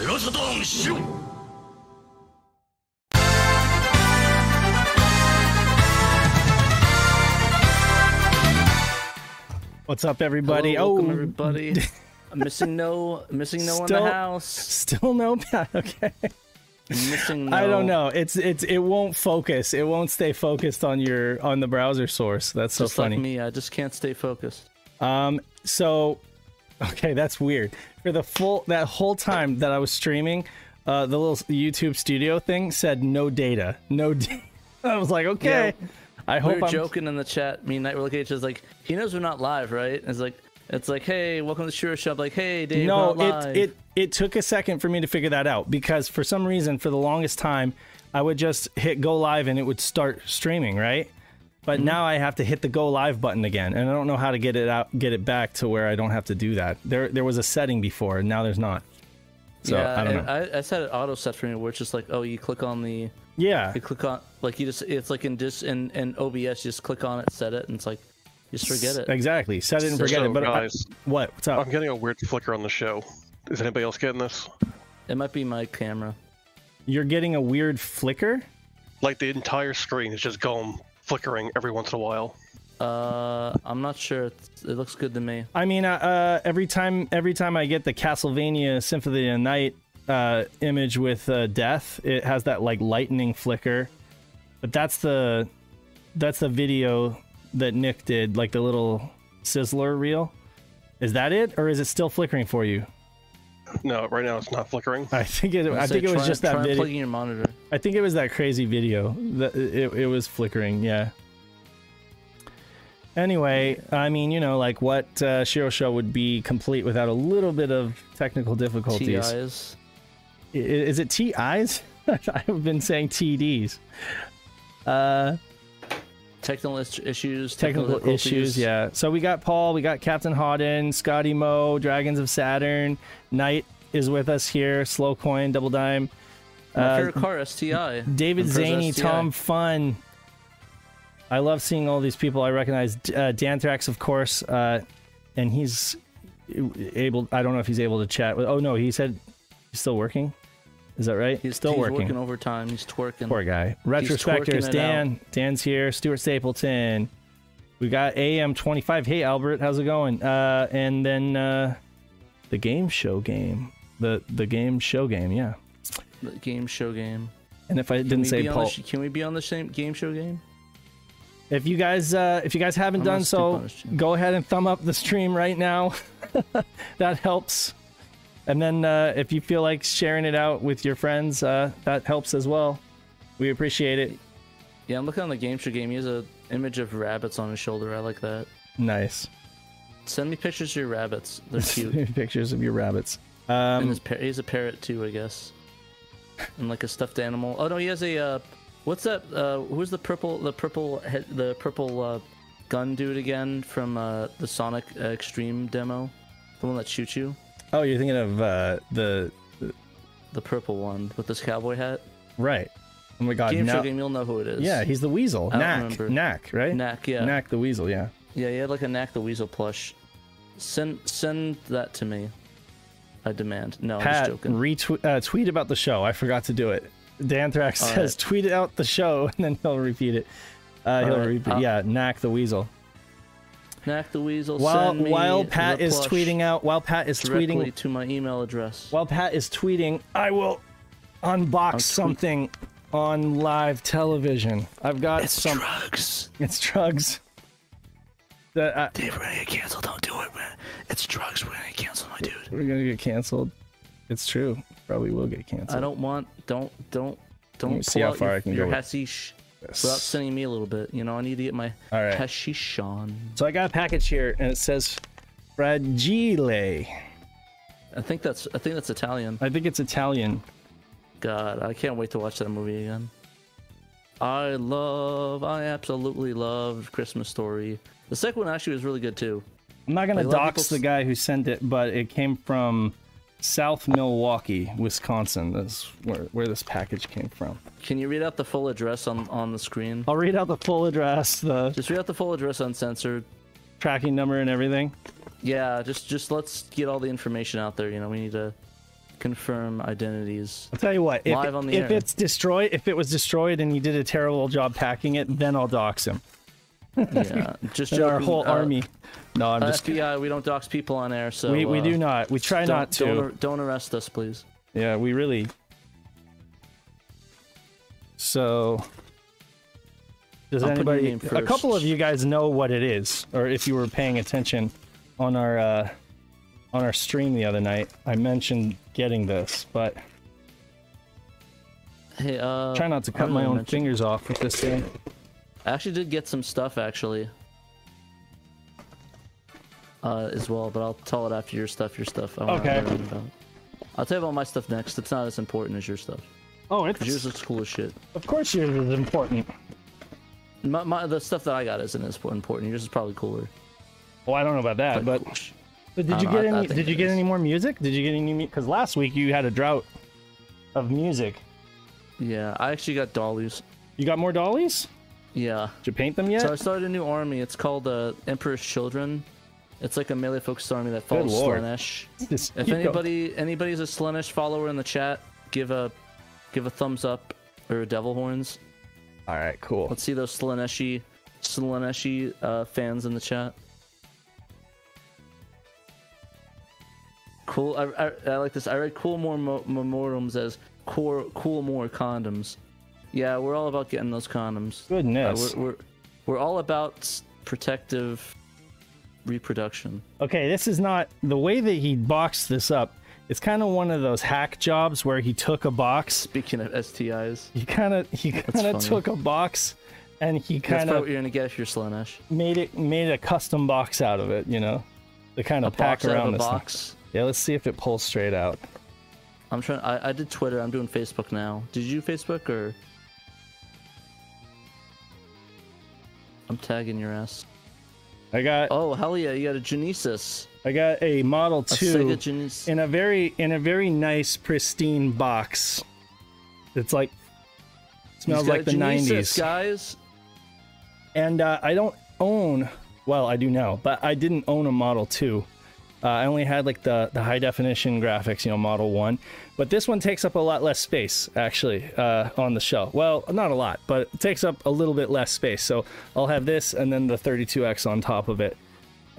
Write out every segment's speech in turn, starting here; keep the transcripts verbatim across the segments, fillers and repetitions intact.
スロストーンシュー What's up, everybody? Hello, welcome, oh, everybody. I'm missing no, missing no still, in the house. Still no. Okay. Missing no. I don't know. It's it's it won't focus. It won't stay focused on your on the browser source. That's just so funny. Like me, I just can't stay focused. Um. So, okay, that's weird. For the full that whole time that I was streaming, uh, the little YouTube studio thing said no data, no data. I was like, okay. Yeah. I hope we were I'm... joking in the chat. Me and Knight were looking at each other like, he knows we're not live, right? It's like, it's like, hey, welcome to the Shiro Show. I'm like, hey, Dave, no, we're not live. it it it took a second for me to figure that out because for some reason, for the longest time, I would just hit go live and it would start streaming, right? But mm-hmm. now I have to hit the go live button again, and I don't know how to get it out, get it back to where I don't have to do that. There there was a setting before, and now there's not. So yeah, I don't know. I, I said it auto set for me, where it's just like, oh, you click on the. Yeah, you click on like you just it's like in just in, in O B S you just click on it, set it, and it's like you just forget it. Exactly, set it and forget so, it. But guys, I, what? What's up? I'm getting a weird flicker on the show. Is anybody else getting this? It might be my camera. You're getting a weird flicker? Like the entire screen is just going flickering every once in a while. Uh, I'm not sure. It's, it looks good to me. I mean, uh, every time every time I get the Castlevania Symphony of Night. Uh, image with uh, death, it has that like lightning flicker, but that's the that's the video that Nick did, like the little sizzler reel. Is that it, or is it still flickering for you? No, right now it's not flickering. I think it. I, I think it was just that video. Try plugging your monitor. I think it was that crazy video. That it it was flickering. Yeah. Anyway, I mean, you know, like what uh, Shiro Show would be complete without a little bit of technical difficulties. T Is. Is it T Is? I've been saying T Ds. Uh, technical issues. Technical, technical issues, yeah. So we got Paul, we got Captain Hawden, Scotty Mo, Dragons of Saturn, Knight is with us here, Slow Coin, Double Dime. My uh, favorite car, S T I. David, Zaney, Tom Fun. I love seeing all these people I recognize. Uh, Danthrax, of course, uh, and he's able, I don't know if he's able to chat with, oh no, he said he's still working. Is that right? He's still he's working. working overtime. He's twerking. Poor guy. Retrospectors. Dan. Out. Dan's here. Stuart Stapleton. We got A M twenty-five. Hey, Albert. How's it going? Uh, and then uh, the game show game. The the game show game. Yeah. The game show game. And if I can didn't say Paul, can we be on the same game show game? If you guys, uh, if you guys haven't I'm done so, go ahead and thumb up the stream right now. That helps. And then uh, if you feel like sharing it out with your friends, uh, that helps as well. We appreciate it. Yeah, I'm looking on the game show game. He has an image of rabbits on his shoulder. I like that. Nice. Send me pictures of your rabbits. They're cute. Send me pictures of your rabbits. Um, and par he's a parrot too, I guess. And like a stuffed animal. Oh no, he has a. Uh, what's that? Uh, who's the purple? The purple? Head, the purple uh, gun dude again from uh, the Sonic uh, Extreme demo? The one that shoots you. Oh, you're thinking of uh, the the purple one with this cowboy hat, right? Oh my God! Game show game, you'll know who it is. Yeah, he's the weasel. Knack, Knack, right? Knack, yeah. Knack the weasel, yeah. Yeah, he had like a Knack the weasel plush. Send send that to me. I demand. No, I'm just joking. Retweet uh, tweet about the show. I forgot to do it. Danthrax says tweet out the show and then he'll repeat it. Uh, he'll repeat. Yeah, Knack the weasel. Knack the weasel. While send me while Pat is tweeting out, while Pat is tweeting to my email address. While Pat is tweeting, I will unbox something on live television. I've got it's some drugs. It's drugs. That I, Dave, we're gonna get canceled. Don't do it, man. It's drugs. We're gonna get canceled, my dude. We're gonna get canceled. It's true. Probably will get canceled. I don't want. Don't don't don't see how far your, I can your go. Hashish. Yes. Without sending me a little bit, you know, I need to get my All right. hashish on. So I got a package here, and it says "fragile." I think that's I think that's Italian. I think it's Italian. God, I can't wait to watch that movie again. I love, I absolutely love Christmas Story. The second one actually was really good too. I'm not gonna like, dox the guy who sent it, but it came from South Milwaukee, Wisconsin. That's where, where this package came from. Can you read out the full address on, on the screen? I'll read out the full address. The just read out the full address uncensored. Tracking number and everything? Yeah, just, just let's get all the information out there. You know, we need to confirm identities. I'll tell you what, live if, on the if it's destroyed, if it was destroyed and you did a terrible job packing it, then I'll dox him. Yeah, just joking. Our whole uh, army. No, I'm uh, just kidding. S T I, we don't dox people on air, so we, we uh, do not. We try not to. Don't, don't arrest us, please. Yeah, we really. So, does I'll anybody? A couple of you guys know what it is, or if you were paying attention on our uh, on our stream the other night, I mentioned getting this, but hey, uh, try not to cut my own fingers off with this thing. I actually did get some stuff actually uh, as well, but I'll tell it after your stuff. Your stuff. I okay. About. I'll tell you about my stuff next. It's not as important as your stuff. Oh, it's yours looks cool as shit. Of course, yours is important. My, my the stuff that I got isn't as important. Yours is probably cooler. Well, I don't know about that, but but, but did you know, get I, any? I did you get is. any more music? Did you get any? Because last week you had a drought of music. Yeah, I actually got dollies. You got more dollies? Yeah. Did you paint them yet? So I started a new army. It's called uh, Emperor's Children. It's like a melee focused army that follows Slaanesh. If anybody going. anybody's a Slaanesh follower in the chat, give a give a thumbs up or devil horns. All right, cool. Let's see those Slaaneshi Slaaneshi uh, fans in the chat. Cool. I, I, I like this. I read cool more mo memorums as core cool more condoms. Yeah, we're all about getting those condoms. Goodness. Uh, we're, we're, we're all about protective reproduction. Okay, this is not... The way that he boxed this up, it's kind of one of those hack jobs where he took a box... Speaking of S T Is. He kind of he kind of took a box and he kind of... That's probably what you're going to get if you're Slaanesh. Made it made a custom box out of it, you know? To kind of pack around this box. Yeah, let's see if it pulls straight out. I'm trying... I, I did Twitter. I'm doing Facebook now. Did you Facebook or... I'm tagging your ass. I got. Oh hell yeah! You got a Genesis. I got a Model Two a in a very in a very nice pristine box. It's like it smells like the nineties, guys. And uh, I don't own. Well, I do now, but I didn't own a Model Two. Uh, I only had like the the high definition graphics, you know, Model One. But this one takes up a lot less space, actually, uh, on the shelf. Well, not a lot, but it takes up a little bit less space. So I'll have this and then the thirty-two X on top of it.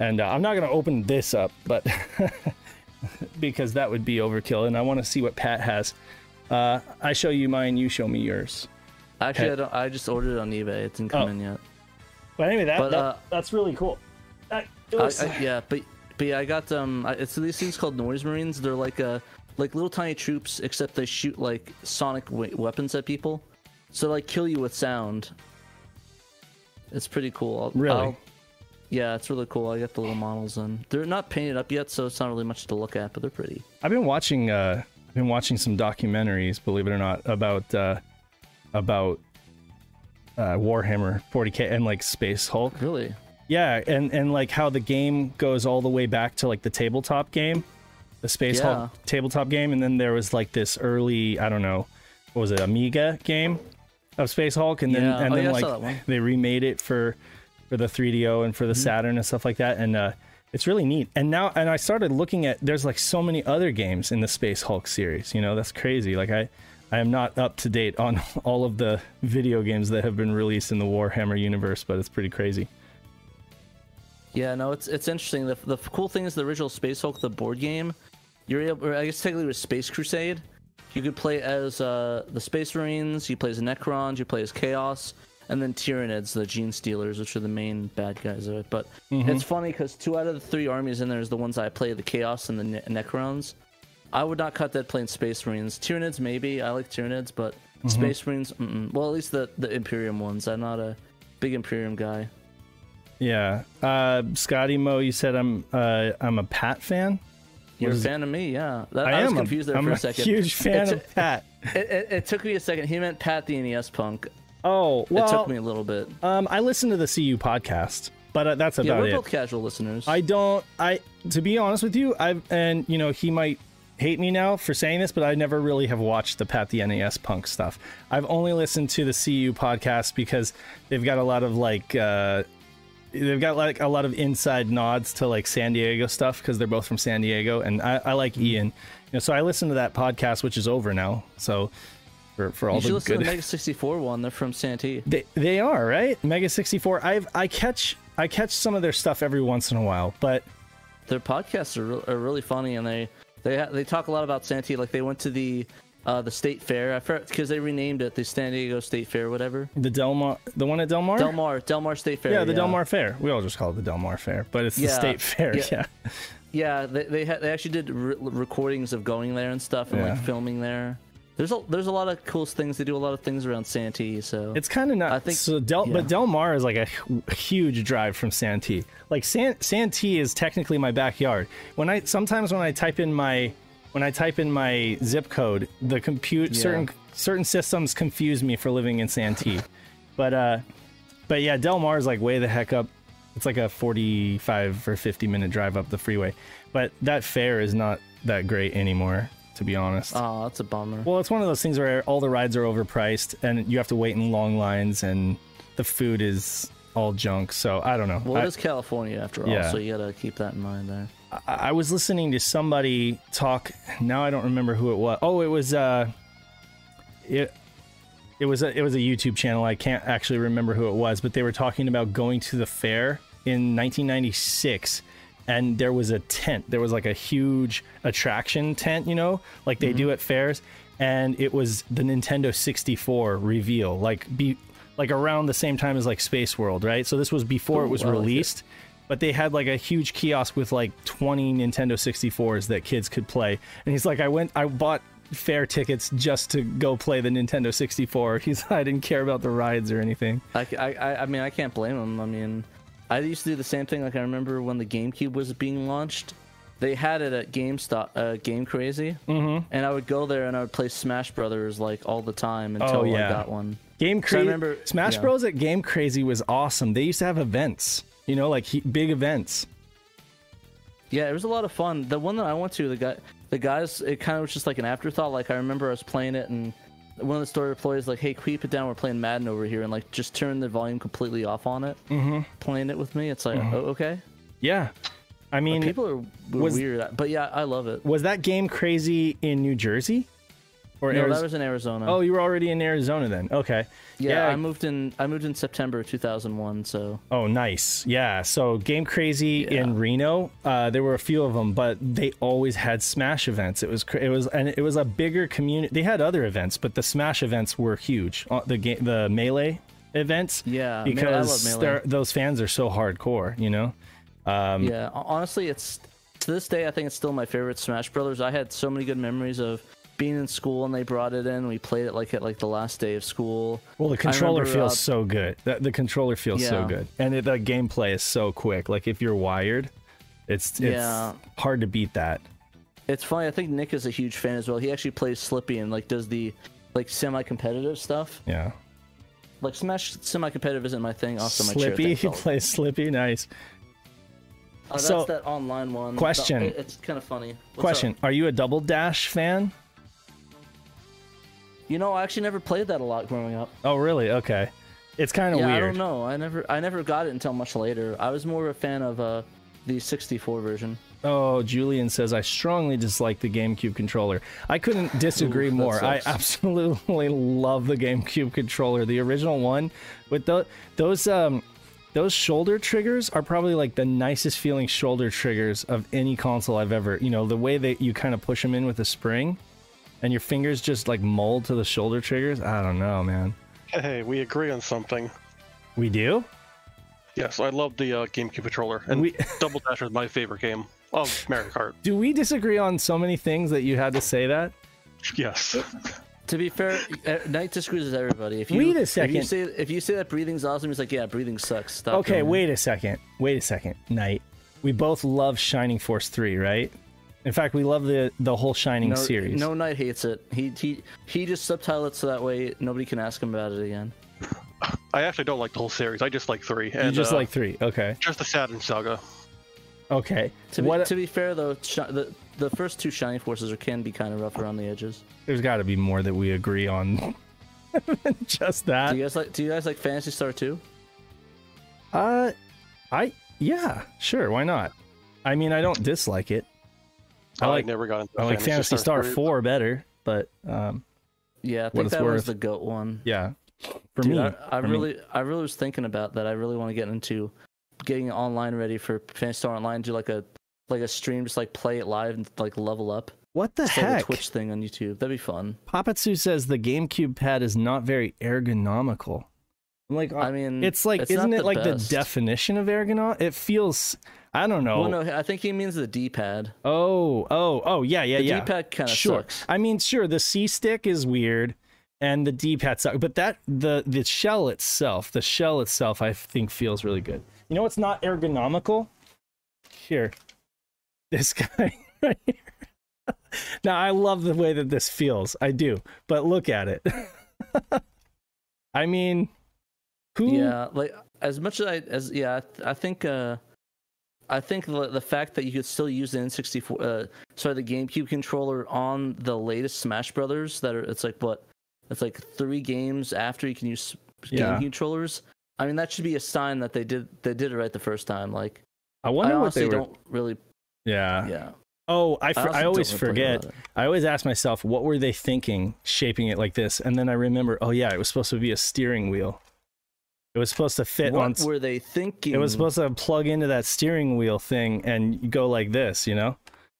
And uh, I'm not going to open this up, but because that would be overkill. And I want to see what Pat has. Uh, I show you mine, you show me yours. Actually, I, don't, I just ordered it on eBay. It didn't come oh. in yet. But anyway, that, but, that uh, that's really cool. That, it looks... I, I, yeah, but, but yeah, I got um, I, it's these things called Noise Marines. They're like a... Like little tiny troops, except they shoot like sonic weapons at people, so they, like kill you with sound. It's pretty cool. I'll, really? I'll, yeah, it's really cool. I got the little models in. They're not painted up yet, so it's not really much to look at, but they're pretty. I've been watching. Uh, I've been watching some documentaries, believe it or not, about uh, about uh, Warhammer forty K and like Space Hulk. Really? Yeah, and and like how the game goes all the way back to like the tabletop game. The Space yeah. Hulk tabletop game, and then there was like this early, I don't know, what was it, Amiga game of Space Hulk, and then yeah. and oh, then yeah, like they remade it for for the three D O and for the mm-hmm. Saturn and stuff like that, and uh, it's really neat. And now, and I started looking at there's like so many other games in the Space Hulk series. You know, that's crazy. Like I, I am not up to date on all of the video games that have been released in the Warhammer universe, but it's pretty crazy. Yeah, no, it's it's interesting. The the cool thing is the original Space Hulk, the board game. You're able, or I guess technically with Space Crusade, you could play as uh, the Space Marines, you play as Necrons, you play as Chaos, and then Tyranids, the Gene Stealers, which are the main bad guys of it. But mm-hmm. it's funny because two out of the three armies in there is the ones I play, the Chaos and the ne Necrons. I would not cut that playing Space Marines. Tyranids, maybe. I like Tyranids, but mm-hmm. Space Marines, mm-mm. Well, at least the, the Imperium ones. I'm not a big Imperium guy. Yeah. Uh, Scotty Mo, you said I'm, uh, I'm a Pat fan? You're a fan of me, yeah. That, I, I was am confused a, there for I'm a second. I'm a huge fan it of Pat. It, it, it took me a second. He meant Pat the N E S Punk. Oh, well. It took me a little bit. Um, I listen to the C U podcast, but uh, that's about it. Yeah, we're it. both casual listeners. I don't, I, to be honest with you, I've, and, you know, he might hate me now for saying this, but I never really have watched the Pat the N E S Punk stuff. I've only listened to the C U podcast because they've got a lot of, like, uh, they've got like a lot of inside nods to like San Diego stuff because they're both from San Diego, and I, I like Ian. You know, so I listen to that podcast, which is over now. So for for all you the good, you should listen to the Mega sixty-four one. They're from Santee. They they are, right? Mega sixty-four. I've I catch I catch some of their stuff every once in a while, but their podcasts are re- are really funny, and they they ha- they talk a lot about Santee. Like they went to the. Uh, the State Fair, I because they renamed it the San Diego State Fair, whatever. The Del Mar, the one at Del Mar? Del Mar, Del Mar State Fair. Yeah, the yeah. Del Mar Fair. We all just call it the Del Mar Fair, but it's yeah. the State Fair, yeah. Yeah, yeah they they, ha- they actually did re- recordings of going there and stuff and yeah. like filming there. There's a there's a lot of cool things. They do a lot of things around Santee, so it's kind of nuts. I think so. Del, yeah. But Del Mar is like a huge drive from Santee. Like San, Santee is technically my backyard. When I sometimes when I type in my When I type in my zip code, the compute yeah. certain certain systems confuse me for living in Santee, but uh, but yeah, Del Mar is like way the heck up. It's like a forty-five or fifty minute drive up the freeway, but that fair is not that great anymore, to be honest. Oh, that's a bummer. Well, it's one of those things where all the rides are overpriced and you have to wait in long lines, and the food is all junk. So I don't know. Well, it I, is California after all, yeah. so you gotta keep that in mind there. I was listening to somebody talk. Now I don't remember who it was. Oh, it was uh, it, it was a, it was a YouTube channel. I can't actually remember who it was, but they were talking about going to the fair in nineteen ninety-six, and there was a tent. There was like a huge attraction tent, you know, like they mm-hmm. do at fairs, and it was the Nintendo sixty-four reveal, like be like around the same time as like Space World, right? So this was before Ooh, it was well, released. Like it. But they had like a huge kiosk with like twenty Nintendo sixty-fours that kids could play. And he's like, I went, I bought fair tickets just to go play the Nintendo sixty-four. He's like, I didn't care about the rides or anything. I, I, I mean, I can't blame him. I mean, I used to do the same thing. Like I remember when the GameCube was being launched, they had it at GameStop, uh, Game Crazy. Mm-hmm. And I would go there and I would play Smash Brothers like all the time until oh, yeah. I got one. Game Crazy. So I remember, Smash yeah. Bros at Game Crazy was awesome. They used to have events. You know, like he, big events. Yeah, it was a lot of fun. The one that I went to, the guy, the guys, it kind of was just like an afterthought. Like I remember I was playing it, and one of the store employees like, "Hey, can you put down? We're playing Madden over here," and like just turn the volume completely off on it. Mm-hmm. Playing it with me, it's like, mm-hmm. oh, okay. Yeah, I mean, but people are was, weird, but yeah, I love it. Was that Game Crazy in New Jersey? Or no, Ariz- that was in Arizona. Oh, you were already in Arizona then. Okay. Yeah, yeah, I moved in. I moved in September two thousand one. So. Oh, nice. Yeah. So Game Crazy yeah. in Reno. Uh, there were a few of them, but they always had Smash events. It was it was and it was a bigger community. They had other events, but the Smash events were huge. The game, the Melee events. Yeah. Because I love Melee. Those fans are so hardcore, you know. Um, yeah. Honestly, it's to this day I think it's still my favorite Smash Brothers. I had so many good memories of. Being in school and they brought it in, we played it like at like the last day of school. Well, the controller remember, feels uh, so good. The, the controller feels yeah. so good, and it, the gameplay is so quick. Like if you're wired, it's it's yeah. hard to beat that. It's funny. I think Nick is a huge fan as well. He actually plays Slippy and like does the like semi-competitive stuff. Yeah. Like Smash semi-competitive isn't my thing. Also, my Slippy. He plays Slippy. Nice. Oh, that's so, that online one. Question. It's, it's kind of funny. What's question. Up? Are you a Double Dash fan? You know, I actually never played that a lot growing up. Oh, really? Okay. It's kind of yeah, weird. I don't know. I never I never got it until much later. I was more of a fan of uh, the sixty-four version. Oh, Julian says, I strongly dislike the GameCube controller. I couldn't disagree Ooh, more. I absolutely love the GameCube controller. The original one with the, those um, those shoulder triggers are probably like the nicest feeling shoulder triggers of any console I've ever. You know, the way that you kind of push them in with a spring. And your fingers just like mold to the shoulder triggers? I don't know, man. Hey, we agree on something. We do? Yes, I love the uh, GameCube controller. And we... Double Dash is my favorite game of Mario Kart. Do we disagree on so many things that you had to say that? Yes. To be fair, Knight disagrees with everybody. If you, wait a second. If you, say, if you say that breathing's awesome, he's like, yeah, breathing sucks. Stop okay, doing wait it. a second. Wait a second, Knight. We both love Shining Force three, right? In fact, we love the the whole Shining no, series. No, Knight hates it. He he he just subtitles so that way nobody can ask him about it again. I actually don't like the whole series. I just like three. And, you just uh, like three, okay? Just the Saturn saga. Okay. To be, what, to be fair though, sh- the the first two Shining Forces are, can be kind of rough around the edges. There's got to be more that we agree on than just that. Do you guys like Do you guys like Phantasy Star two? Uh, I yeah, sure, why not? I mean, I don't dislike it. I, I like never got into I like Fantasy Star four better, but um, yeah, I think that was the GOAT one. Yeah, for Dude, me, I, I really, me. I really was thinking about that. I really want to get into getting online ready for Fantasy Star Online. Do like a like a stream, just like play it live and like level up. What the heck? The Twitch thing on YouTube. That'd be fun. Papatsu says the GameCube pad is not very ergonomical. Like, I mean, it's like, it's isn't it like best. the definition of ergonomic? It feels, I don't know. Well, no, I think he means the D-pad. Oh, oh, oh, yeah, yeah, the yeah. The D-pad kind of sure. sucks. I mean, sure, the C-stick is weird, and the D-pad sucks, but that the the shell itself, the shell itself, I think feels really good. You know what's not ergonomical? Here, this guy right here. Now, I love the way that this feels. I do, but look at it. I mean. Who? Yeah, like as much as I as yeah, I, th- I think uh, I think the, the fact that you could still use the N sixty-four, uh, sorry, the GameCube controller on the latest Smash Brothers that are it's like what it's like three games after you can use yeah. GameCube controllers. I mean, that should be a sign that they did they did it right the first time. Like, I wonder I what they were... don't really. Yeah. Yeah. Oh, I, fr- I, I always forget. I always ask myself, what were they thinking shaping it like this? And then I remember, oh yeah, it was supposed to be a steering wheel. It was supposed to fit on. What were they thinking? It was supposed to plug into that steering wheel thing and go like this, you know,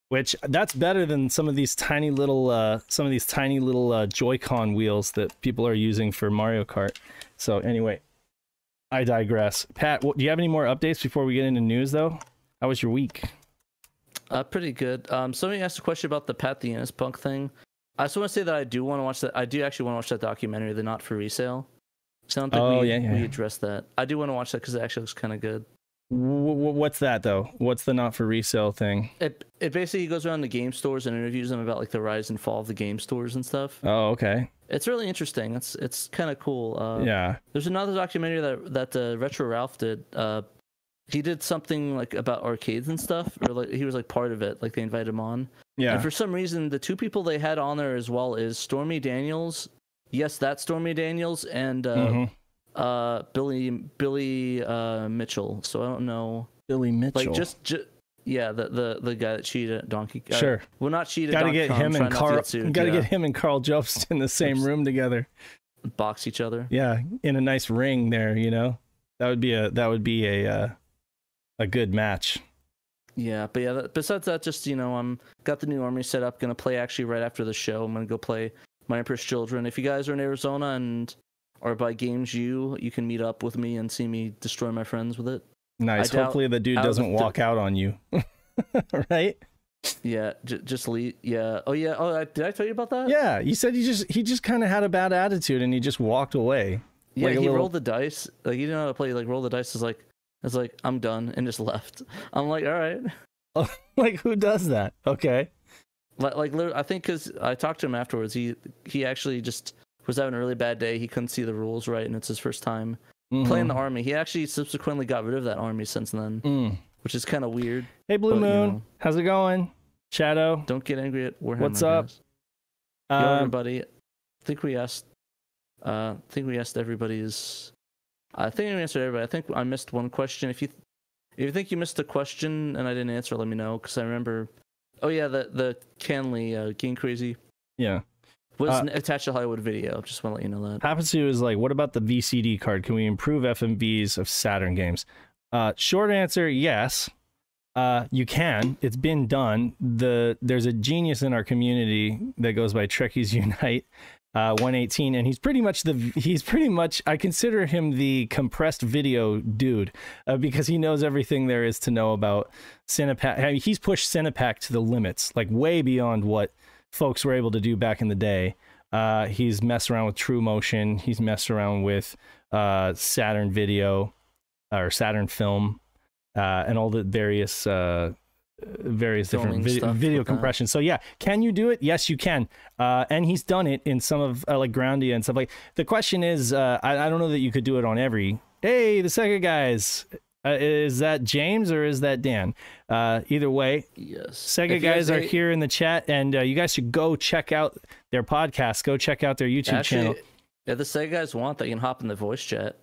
which that's better than some of these tiny little, uh, some of these tiny little uh, Joy-Con wheels that people are using for Mario Kart. So anyway, I digress. Pat, do you have any more updates before we get into news, though? How was your week? Uh, pretty good. Um, somebody asked a question about the Pat the N E S Punk thing. I just want to say that I do want to watch that. I do actually want to watch that documentary, The Not for Resale. So I don't think oh, we, yeah, yeah. we addressed that. I do want to watch that because it actually looks kind of good. What's that, though? What's the not for resale thing? It it basically goes around the game stores and interviews them about like the rise and fall of the game stores and stuff. Oh, okay. It's really interesting. It's it's kind of cool. Uh, yeah. There's another documentary that that uh, Retro Ralph did. Uh, he did something like about arcades and stuff, or like he was like part of it. Like they invited him on. Yeah. And for some reason, the two people they had on there as well is Stormy Daniels. Yes, that's Stormy Daniels and uh, mm-hmm. uh, Billy Billy uh, Mitchell. So I don't know Billy Mitchell. Like just, just yeah, the, the the guy that cheated at Donkey Kong. Sure. Well, not cheated. Got to get him and Carl. Got to get him and Carl Jobst in the same just room together. Box each other. Yeah, in a nice ring there. You know, that would be a that would be a uh, a good match. Yeah, but yeah. That, besides that, just you know, I'm got the new army set up. Gonna play actually right after the show. I'm gonna go play My Empress Children. If you guys are in Arizona and are by Games U, you can meet up with me and see me destroy my friends with it. Nice. Doubt, Hopefully the dude doesn't walk th- out on you. Right? Yeah. J- just leave. Yeah. Oh, yeah. Oh, I, did I tell you about that? Yeah. You said he just he just kind of had a bad attitude and he just walked away. Yeah. Like he little... rolled the dice. Like he didn't know how to play. Like roll the dice. Is like, it's like, I'm done, and just left. I'm like, all right. Like, who does that? Okay. Like, like, I think because I talked to him afterwards, he he actually just was having a really bad day. He couldn't see the rules right, and it's his first time mm-hmm. playing the army. He actually subsequently got rid of that army since then, mm. which is kind of weird. Hey, Blue but, Moon, you know, how's it going? Shadow, don't get angry at Warhammer. What's up, uh, Yo, everybody? I think we asked. Uh, I think we asked everybody's. I think I answered everybody. I think I missed one question. If you if you think you missed a question and I didn't answer, let me know because I remember. Oh yeah, the the Canley uh, Game Crazy. Yeah, was uh, attached to Hollywood Video. Just want to let you know that. Papatsu is like, what about the V C D card? Can we improve F M Vs of Saturn games? Uh, short answer, yes. Uh, you can. It's been done. The there's a genius in our community that goes by Trekkies Unite uh, one eighteen, and he's pretty much the he's pretty much I consider him the compressed video dude uh, because he knows everything there is to know about Cinepak. I mean, he's pushed Cinepak to the limits, like way beyond what folks were able to do back in the day. Uh, he's messed around with True Motion. He's messed around with uh, Saturn Video or Saturn Film. Uh, and all the various uh, various Filming different video, video compressions. So yeah, can you do it? Yes, you can. Uh, and he's done it in some of uh, like Groundia and stuff like. The question is, uh, I, I don't know that you could do it on every. Hey, the second guys, uh, is that James or is that Dan? Uh, either way, yes. Sega guys are here in the chat, and uh, you guys should go check out their podcast. Go check out their YouTube Actually, channel. If the Sega guys want that, you can hop in the voice chat.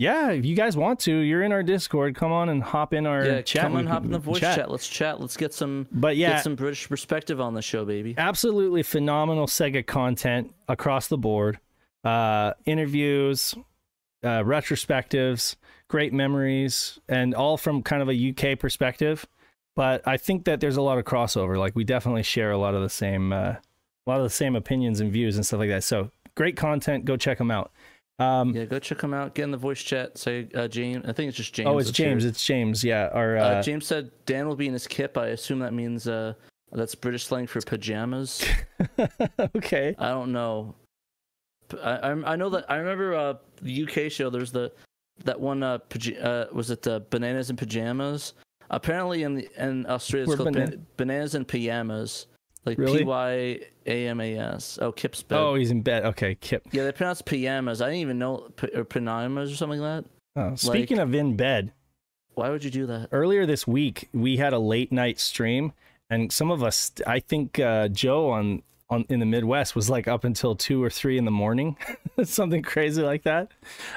Yeah, if you guys want to, you're in our Discord. Come on and hop in our yeah, chat. Come on, hop in the voice chat. chat. Let's chat. Let's get some, but yeah, get some British perspective on the show, baby. Absolutely phenomenal Sega content across the board. Uh, interviews, uh, retrospectives, great memories, and all from kind of a U K perspective. But I think that there's a lot of crossover. Like, we definitely share a lot of the same, uh, a lot of the same opinions and views and stuff like that. So great content. Go check them out. Um, yeah, go check him out. Get in the voice chat. Say uh, James. I think it's just James. Oh, it's James. Here. It's James. Yeah. Our, uh, uh, James said Dan will be in his kip. I assume that means uh, that's British slang for pajamas. Okay. I don't know. I, I I know that I remember uh, the U K show. There's the that one. Uh, uh, was it uh, bananas and pajamas? Apparently in the, in Australia it's We're called bana- bananas and pajamas. Like really? P Y A M A S. Oh, Kip's bed. Oh, he's in bed. Okay, Kip. Yeah, they pronounce pajamas. I didn't even know, or panamas or something like that. Oh, speaking like, of in bed. Why would you do that? Earlier this week, we had a late night stream, and some of us, I think uh, Joe on, on in the Midwest was like up until two or three in the morning. Something crazy like that.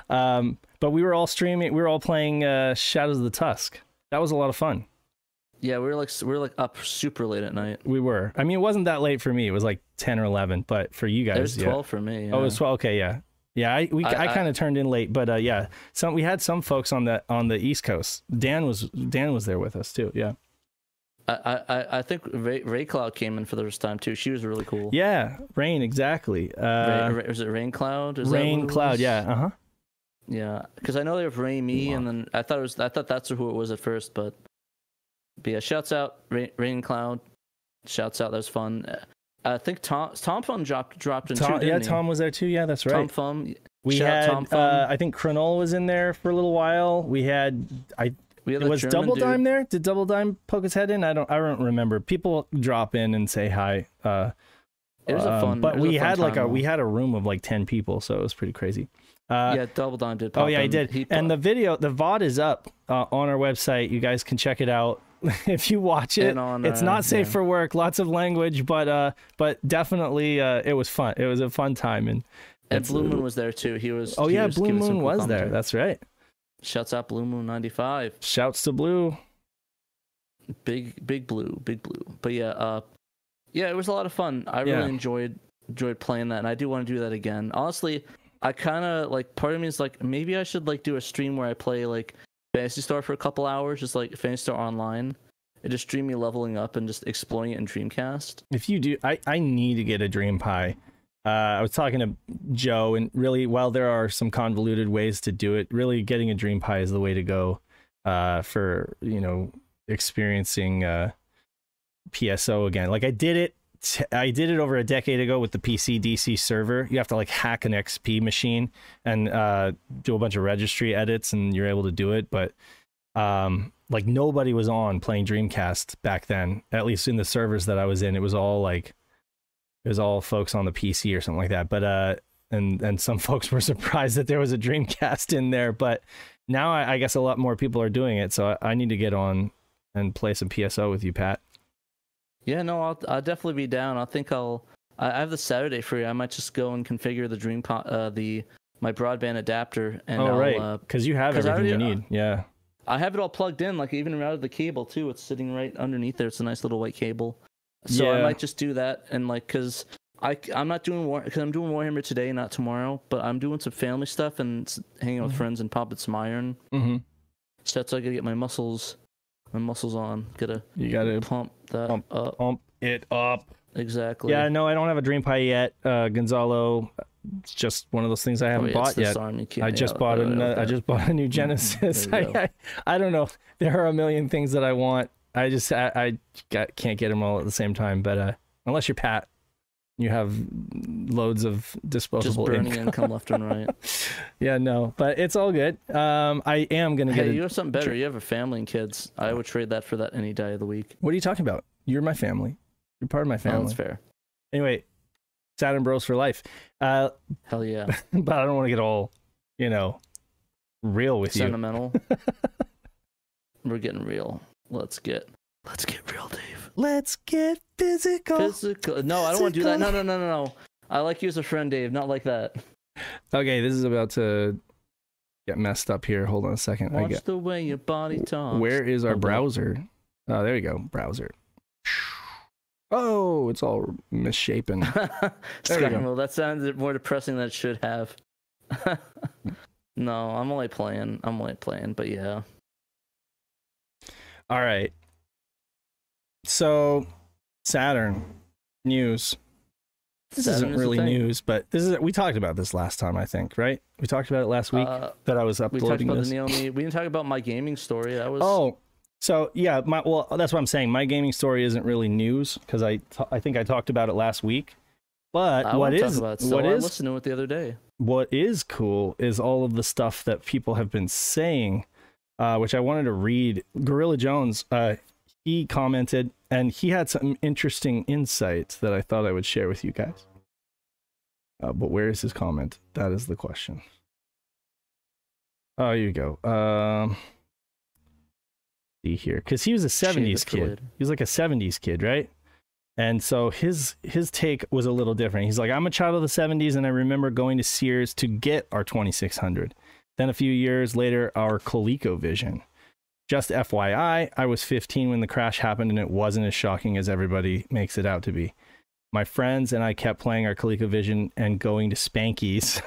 Um, but we were all streaming. We were all playing uh, Shadows of the Tusk. That was a lot of fun. Yeah, we were like we were like up super late at night. We were. I mean, it wasn't that late for me. It was like ten or eleven, but for you guys, it was twelve yeah. for me. Yeah. Oh, it was twelve. Okay, yeah, yeah. I we I, I kind of turned in late, but uh, yeah. Some we had some folks on the on the East Coast. Dan was Dan was there with us too. Yeah. I I, I think Ray, Ray Cloud came in for the first time too. She was really cool. Yeah, Rain exactly. Uh, Ray, Ray, was it Rain Cloud? Is Rain that Cloud. Yeah. Uh huh. Yeah, because I know they have Ray Me, wow. and then I thought it was I thought that's who it was at first, but. But yeah, shouts out Rain, Rain Cloud. Shouts out, that was fun. I think Tom Tom Fun dropped dropped in Tom, too. Yeah, he? Tom was there too. Yeah, that's right. Tom Fun. We Shout had. Tom Fun. Uh, I think Cronola was in there for a little while. We had. I. We had was German Double Dime dude. there? Did Double Dime poke his head in? I don't. I don't remember. People drop in and say hi. Uh, it was um, a fun. But we fun had like a we had a room of like ten people, so it was pretty crazy. Uh, yeah, Double Dime did. Pop oh yeah, in. he did. He and the video, the V O D is up uh, on our website. You guys can check it out. If you watch it, on, uh, it's not safe yeah. for work. Lots of language, but uh, but definitely uh, it was fun. It was a fun time, and and Blue Moon was there too. He was. Oh he yeah, was Blue Moon was there. That's right. Shouts out Blue Moon ninety-five. Shouts to Blue. Big big Blue, big Blue. But yeah, uh, yeah, it was a lot of fun. I really yeah. enjoyed enjoyed playing that, and I do want to do that again. Honestly, I kind of like. Part of me is like, maybe I should like do a stream where I play like. Fantasy Star for a couple hours, just like Fantasy Star Online. It just streamed me leveling up and just exploring it in Dreamcast. If you do, I, I need to get a Dream Pie. Uh, I was talking to Joe, and really, while there are some convoluted ways to do it, really getting a Dream Pie is the way to go uh, for, you know, experiencing uh, P S O again. Like I did it, t- I did it over a decade ago with the P C D C server. You have to like hack an X P machine and uh, do a bunch of registry edits and you're able to do it. But um, like nobody was on playing Dreamcast back then, at least in the servers that I was in. It was all like, it was all folks on the P C or something like that. But uh, and, and some folks were surprised that there was a Dreamcast in there. But now I, I guess a lot more people are doing it. So I, I need to get on and play some P S O with you, Pat. Yeah, no, I'll, I'll definitely be down. I think I'll. I have the Saturday free. I might just go and configure the Dream, uh, the my broadband adapter. And oh I'll, right, because uh, you have everything already, you need. Yeah, I have it all plugged in. Like I even routed the cable too. It's sitting right underneath there. It's a nice little white cable. So yeah. I might just do that and like because I I'm not doing war because I'm doing Warhammer today, not tomorrow. But I'm doing some family stuff and hanging out mm-hmm. with friends and popping some iron. Mm-hmm. So that's how I gotta get my muscles. My muscles on. Gotta you gotta pump that pump, up. Pump it up. Exactly. Yeah, no, I don't have a Dream Pie yet. Uh, Gonzalo, it's just one of those things I haven't oh, bought yet. I just bought a, a, I just bought a new Genesis. I, I, I don't know. There are a million things that I want. I just I, I got, can't get them all at the same time. But uh, unless you're Pat, you have loads of disposable just burning income. income left and right. Yeah, no, but it's all good. Um, I am gonna get. Hey, a... you have something better. You have a family and kids. I would trade that for that any day of the week. What are you talking about? You're my family. You're part of my family. Oh, that's fair. Anyway, Saturn Bros for life. Uh, Hell yeah. But I don't want to get all, you know, real with Sentimental. you. Sentimental. We're getting real. Let's get. Let's get real, Dave. Let's get physical. Physical. No, physical. I don't want to do that. No, no, no, no, no. I like you as a friend, Dave. Not like that. Okay, this is about to get messed up here. Hold on a second. Watch I get... the way your body talks. Where is our browser? Oh, there you go. Browser. Oh, it's all misshapen. Well, that sounded more depressing than it should have. No, I'm only playing. I'm only playing, but yeah. All right. So, Saturn news. This Saturn isn't is really news, but this is we talked about this last time, I think, right? We talked about it last week uh, that I was uploading. We talked about the Naomi. We didn't talk about my gaming story. That was oh, so yeah, my well, that's what I'm saying. My gaming story isn't really news because I t- I think I talked about it last week. But I what is about it, so what I is listened to it the other day? What is cool is all of the stuff that people have been saying, uh, which I wanted to read. Gorilla Jones, uh, he commented, and he had some interesting insights that I thought I would share with you guys. Uh, but where is his comment? That is the question. Oh, here you go. Um, see here, because he was a seventies kid. He was like a seventies kid, right? And so his his take was a little different. He's like, I'm a child of the seventies, and I remember going to Sears to get our twenty-six hundred. Then a few years later, our ColecoVision. Just F Y I, I was fifteen when the crash happened, and it wasn't as shocking as everybody makes it out to be. My friends and I kept playing our ColecoVision and going to Spanky's.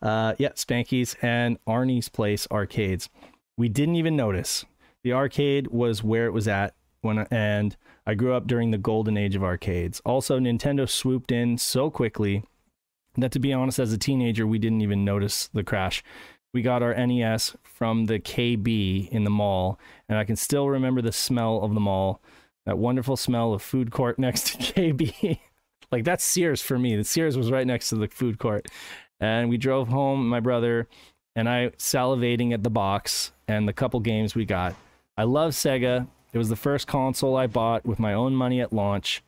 uh, yeah, Spanky's and Arnie's Place arcades. We didn't even notice. The arcade was where it was at, when and... I grew up during the golden age of arcades. Also, Nintendo swooped in so quickly that, to be honest, as a teenager, we didn't even notice the crash. We got our N E S from the K B in the mall, and I can still remember the smell of the mall, that wonderful smell of food court next to K B. Like, that's Sears for me. The Sears was right next to the food court. And we drove home, my brother and I, salivating at the box and the couple games we got. I love Sega. It was the first console I bought with my own money at launch.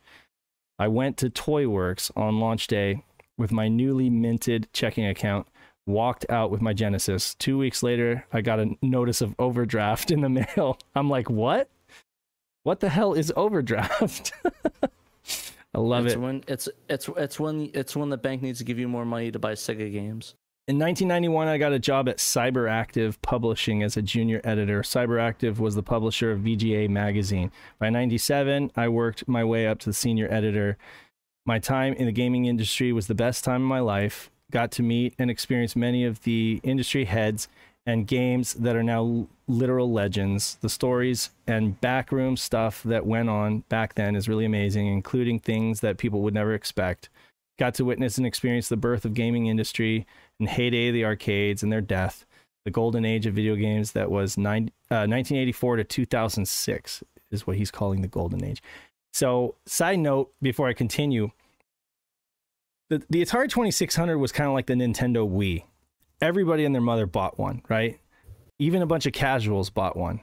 I went to Toy Works on launch day with my newly minted checking account, walked out with my Genesis. Two weeks later, I got a notice of overdraft in the mail. I'm like, what? What the hell is overdraft? I love it's it. When, it's, it's, it's, when, it's when the bank needs to give you more money to buy Sega games. In nineteen ninety-one, I got a job at Cyberactive Publishing as a junior editor. Cyberactive was the publisher of V G A magazine. By ninety-seven, I worked my way up to the senior editor. My time in the gaming industry was the best time of my life. Got to meet and experience many of the industry heads and games that are now literal legends. The stories and backroom stuff that went on back then is really amazing, including things that people would never expect. Got to witness and experience the birth of gaming industry and heyday of the arcades and their death, the golden age of video games that was nineteen eighty-four to two thousand six is what he's calling the golden age. So, side note before I continue, the, the Atari twenty-six hundred was kind of like the Nintendo Wii. Everybody and their mother bought one, right? Even a bunch of casuals bought one.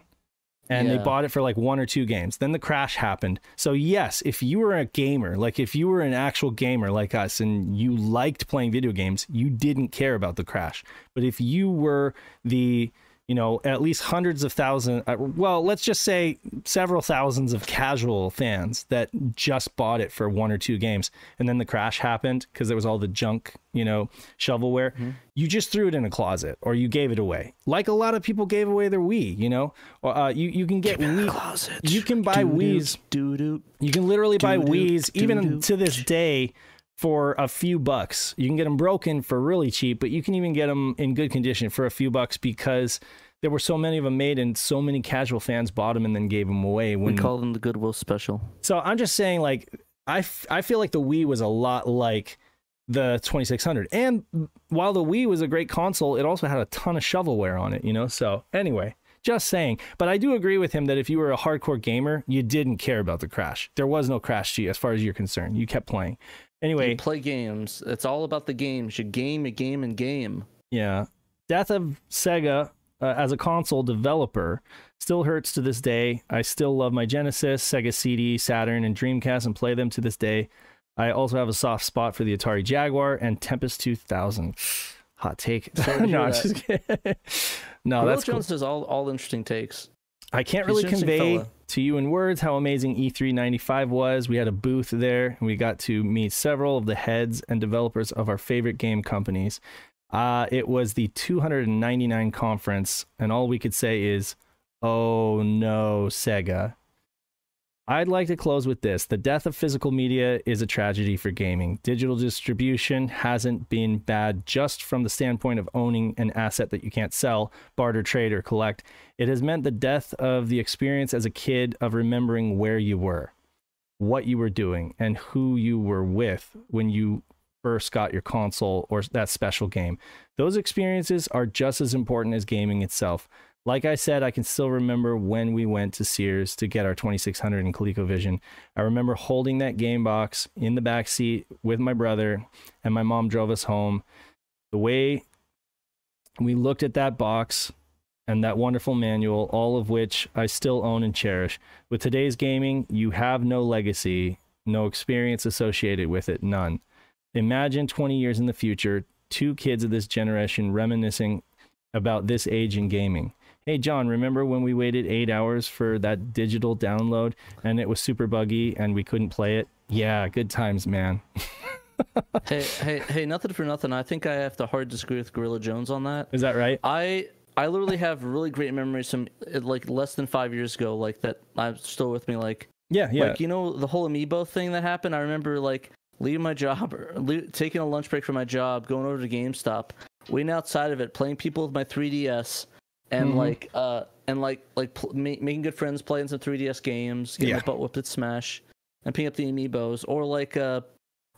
And yeah. They bought it for like one or two games. Then the crash happened. So yes, if you were a gamer, like if you were an actual gamer like us and you liked playing video games, you didn't care about the crash. But if you were the, you know, at least hundreds of thousands, well, let's just say several thousands of casual fans that just bought it for one or two games. And then the crash happened because there was all the junk, you know, shovelware. Mm-hmm. You just threw it in a closet or you gave it away. Like a lot of people gave away their Wii, you know, uh, you, you can get, Wii. You can buy Wiis. You can literally buy Wiis even to this day for a few bucks. You can get them broken for really cheap, but you can even get them in good condition for a few bucks because there were so many of them made and so many casual fans bought them and then gave them away. When... We call them the Goodwill special. So I'm just saying, like, I, f- I feel like the Wii was a lot like the twenty-six hundred. And while the Wii was a great console, it also had a ton of shovelware on it, you know? So anyway, just saying. But I do agree with him that if you were a hardcore gamer, you didn't care about the crash. There was no crash to you as far as you're concerned. You kept playing. Anyway, you play games. It's all about the games. You game, you game, and game. Yeah. Death of Sega uh, as a console developer still hurts to this day. I still love my Genesis, Sega C D, Saturn, and Dreamcast and play them to this day. I also have a soft spot for the Atari Jaguar and Tempest two thousand. Hot take. no, I'm just kidding. no, Will that's Jones cool. Does all, all interesting takes. I can't really convey fella. to you in words how amazing E three ninety-five was. We had a booth there, and we got to meet several of the heads and developers of our favorite game companies. Uh, it was the two hundred ninety-nine conference, and all we could say is, oh no, Sega. I'd like to close with this. The death of physical media is a tragedy for gaming. Digital distribution hasn't been bad just from the standpoint of owning an asset that you can't sell, barter, trade, or collect. It has meant the death of the experience as a kid of remembering where you were, what you were doing, and who you were with when you first got your console or that special game. Those experiences are just as important as gaming itself. Like I said, I can still remember when we went to Sears to get our twenty-six hundred and ColecoVision. I remember holding that game box in the back seat with my brother, and my mom drove us home. The way we looked at that box and that wonderful manual, all of which I still own and cherish. With today's gaming, you have no legacy, no experience associated with it, none. Imagine twenty years in the future, two kids of this generation reminiscing about this age in gaming. Hey, John, remember when we waited eight hours for that digital download and it was super buggy and we couldn't play it? Yeah, good times, man. hey, hey, hey, nothing for nothing. I think I have to hard disagree with Gorilla Jones on that. Is that right? I I literally have really great memories from like less than five years ago, like that I'm still with me. Like, yeah, yeah. Like, you know, the whole Amiibo thing that happened. I remember like leaving my job, or leave, taking a lunch break from my job, going over to GameStop, waiting outside of it, playing people with my three D S. And mm-hmm. like, uh, and like, like pl- ma- making good friends, playing some three D S games, getting yeah. my butt whipped at Smash, and picking up the Amiibos, or like, uh,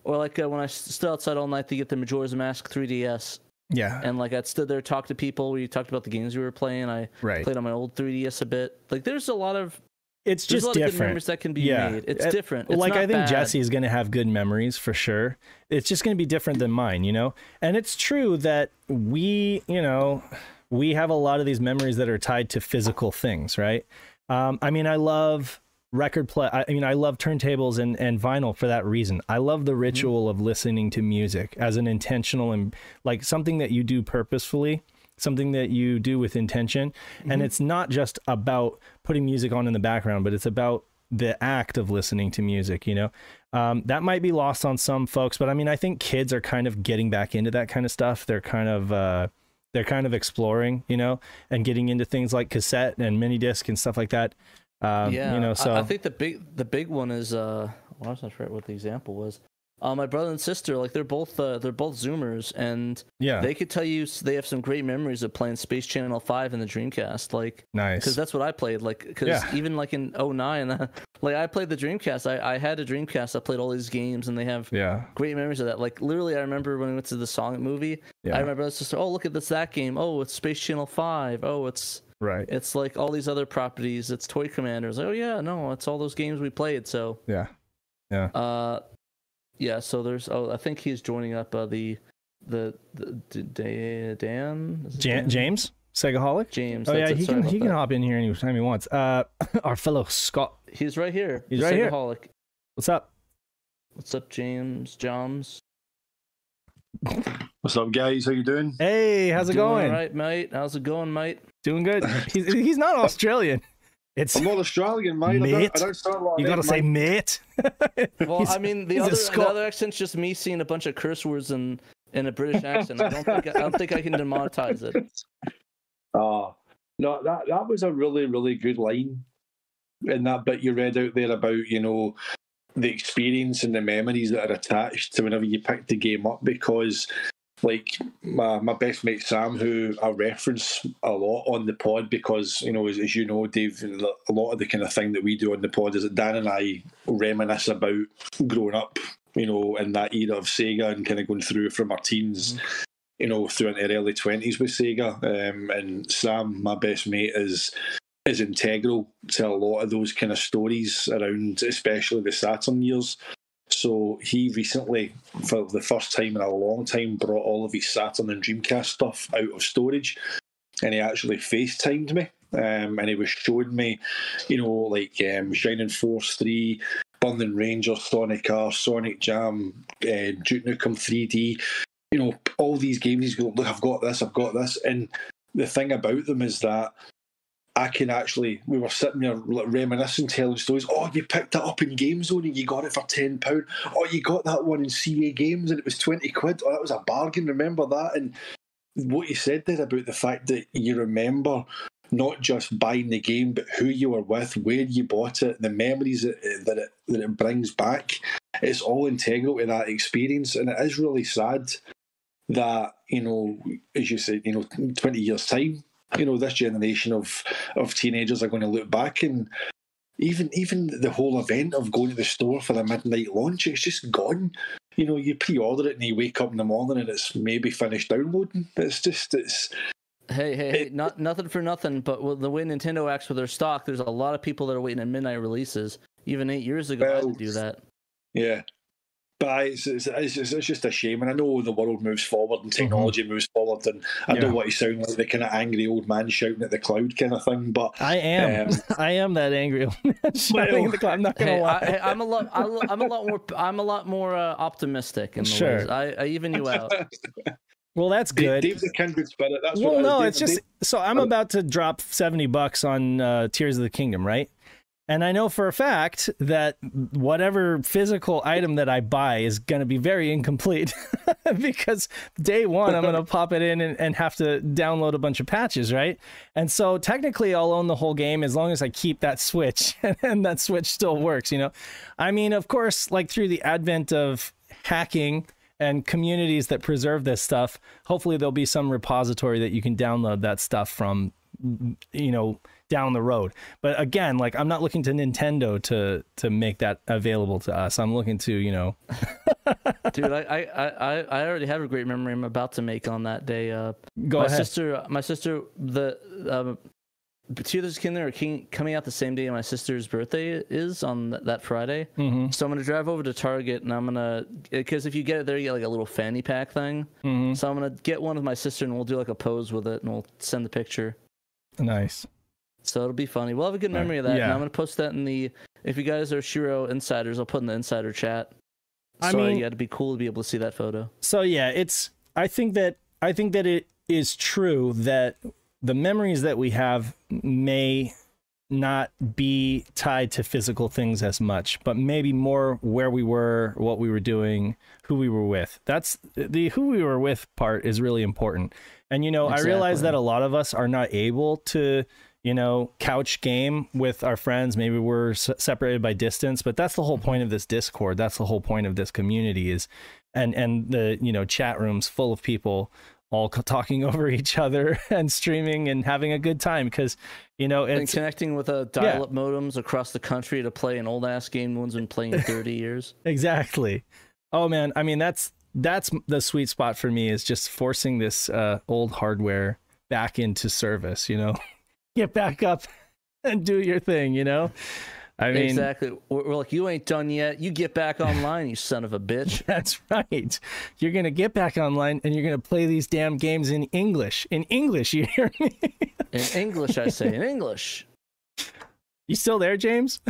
or like uh, when I stood outside all night to get the Majora's Mask three D S. Yeah. And like, I stood there, talked to people. We talked about the games we were playing. I right. played on my old three D S a bit. Like, there's a lot of it's just a lot different of good memories that can be yeah. made. It's it, different. It's like not I think bad. Jesse is going to have good memories for sure. It's just going to be different than mine, you know. And it's true that we, you know. we have a lot of these memories that are tied to physical things, right? Um, I mean, I love record play. I mean, I love turntables and, and vinyl for that reason. I love the ritual of listening to music as an intentional and like something that you do purposefully, something that you do with intention. Mm-hmm. And it's not just about putting music on in the background, but it's about the act of listening to music, you know? Um, that might be lost on some folks, but I mean, I think kids are kind of getting back into that kind of stuff. They're kind of, uh, They're kind of exploring, you know, and getting into things like cassette and mini disc and stuff like that. Um, yeah, you know, so I, I think the big the big one is uh, well, I was not sure what the example was. Uh, my brother and sister, like they're both uh, they're both Zoomers, and yeah, they could tell you they have some great memories of playing Space Channel five in the Dreamcast, like nice, because that's what I played. Like because yeah. even like in oh nine, uh, like I played the Dreamcast. I, I had a Dreamcast. I played all these games, and they have yeah. great memories of that. Like literally, I remember when we went to the Sonic movie. Yeah. I remember it's just oh look at this that game. Oh it's Space Channel five. Oh it's right. It's like all these other properties. It's Toy Commanders. Oh yeah, no, it's all those games we played. So yeah, yeah. Uh. Yeah, so there's. Oh, I think he's joining up uh, the, the the Dan, Dan? Jan- James Segaholic. James. Oh yeah, it. he Sorry can he that. can hop in here anytime he wants. Uh, our fellow Scott. He's right here. He's right Segaholic. Here. What's up? What's up, James? Joms. What's up, guys? How you doing? Hey, how's it doing going? All right, mate. How's it going, mate? Doing good. he's he's not Australian. It's I'm not Australian, mate. mate. I, don't, I don't sound like you gotta mate, say mate. Well, I mean, the other, the other accent's just me seeing a bunch of curse words in, in a British accent. I don't think I, I don't think I can demonetize it. Oh, no, that, that was a really, really good line in that bit you read out there about, you know, the experience and the memories that are attached to whenever you pick the game up because... Like my, my best mate Sam, who I reference a lot on the pod because, you know, as, as you know, Dave, a lot of the kind of thing that we do on the pod is that Dan and I reminisce about growing up, you know, in that era of Sega and kind of going through from our teens, mm-hmm. you know, through into early twenties with Sega. Um, and Sam, my best mate, is is integral to a lot of those kind of stories around, especially the Saturn years. So he recently, for the first time in a long time, brought all of his Saturn and Dreamcast stuff out of storage, and he actually FaceTimed me, um, and he was showing me, you know, like um, Shining Force three, Burning Ranger, Sonic R, Sonic Jam, uh, Duke Nukem three D, you know, all these games. He's going, look, I've got this, I've got this, and the thing about them is that I can actually, we were sitting there reminiscing, telling stories. Oh, you picked that up in Game Zone and you got it for ten pounds. Oh, you got that one in C A Games and it was twenty quid. Oh, that was a bargain, remember that? And what you said there about the fact that you remember not just buying the game, but who you were with, where you bought it, the memories that that it, that it brings back. It's all integral to that experience, and it is really sad that, you know, as you said, you know, twenty years time, you know, this generation of of teenagers are going to look back, and even even the whole event of going to the store for the midnight launch, it's just gone. You know, you pre-order it and you wake up in the morning and it's maybe finished downloading. It's just it's. Hey, hey, hey, not, nothing for nothing, but with the way Nintendo acts with their stock, there's a lot of people that are waiting at midnight releases. Even eight years ago, well, I had to do that. Yeah. But it's, it's, it's, it's just a shame. And I know the world moves forward and technology mm-hmm. moves forward, and I yeah. don't want to sound like the kind of angry old man shouting at the cloud kind of thing, but... I am. Um, I am that angry old man shouting at the cloud. I'm not going to hey, lie. I, hey, I'm, a lot, I'm a lot more, I'm a lot more uh, optimistic in the sure. ways. I, I even you out. Well, that's good. Dave's a kindred spirit. That's well, what no, Dave, it's just... Dave. So I'm about to drop seventy bucks on uh, Tears of the Kingdom, right? And I know for a fact that whatever physical item that I buy is going to be very incomplete because day one, I'm going to pop it in and, and have to download a bunch of patches, right? And so technically, I'll own the whole game as long as I keep that Switch and that Switch still works, you know? I mean, of course, like through the advent of hacking and communities that preserve this stuff, hopefully there'll be some repository that you can download that stuff from, you know, down the road. But again, like, I'm not looking to Nintendo to to make that available to us. I'm looking to, you know, dude, I, I I I already have a great memory I'm about to make on that day. Uh, Go my ahead. sister, my sister, the um, Tears of the Kingdom coming out the same day my sister's birthday is on th that Friday. Mm-hmm. So I'm gonna drive over to Target and I'm gonna, because if you get it there, you get like a little fanny pack thing. Mm-hmm. So I'm gonna get one with my sister and we'll do like a pose with it and we'll send the picture. Nice. So it'll be funny. We'll have a good memory of that. Yeah. And I'm going to post that in the... If you guys are Shiro insiders, I'll put in the insider chat. I so mean... yeah, it'd be cool to be able to see that photo. So yeah, it's... I think that... I think that it is true that the memories that we have may not be tied to physical things as much, but maybe more where we were, what we were doing, who we were with. That's... The who we were with part is really important. And, you know, exactly. I realize that a lot of us are not able to... you know, couch game with our friends. Maybe we're separated by distance, but that's the whole point of this Discord. That's the whole point of this community is, and, and the, you know, chat rooms full of people all talking over each other and streaming and having a good time. Cause you know, it's and connecting with a dial up yeah. modems across the country to play an old ass game. One's been playing thirty years. Exactly. Oh man. I mean, that's, that's the sweet spot for me, is just forcing this uh, old hardware back into service, you know? Get back up and do your thing, you know? I mean, exactly. We're like, you ain't done yet. You get back online, you son of a bitch. That's right. You're going to get back online and you're going to play these damn games in English. In English, you hear me? In English, I say. In English. You still there, James?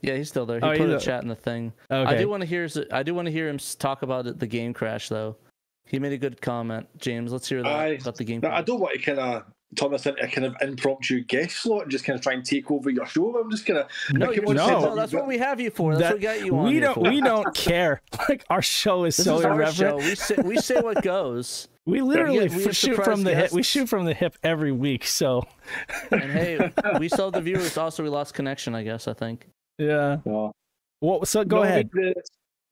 Yeah, he's still there. He oh, put a chat in the thing. Okay. I do want to hear I do want to hear him talk about the game crash, though. He made a good comment, James. Let's hear that I, about the game crash. I don't want to kind of... turn this into a kind of impromptu guest slot and just kind of try and take over your show. I'm just gonna no, no. no that's what we have you for. That's that, what we got you on. We don't for. we don't care. Like, our show is this so is irreverent. Our show. We say we say what goes. We literally we, we shoot from the guests. hip. We shoot from the hip every week. So, and hey, we saw the viewers. Also, we lost connection. I guess I think. Yeah. Well, what, so go no, ahead. The,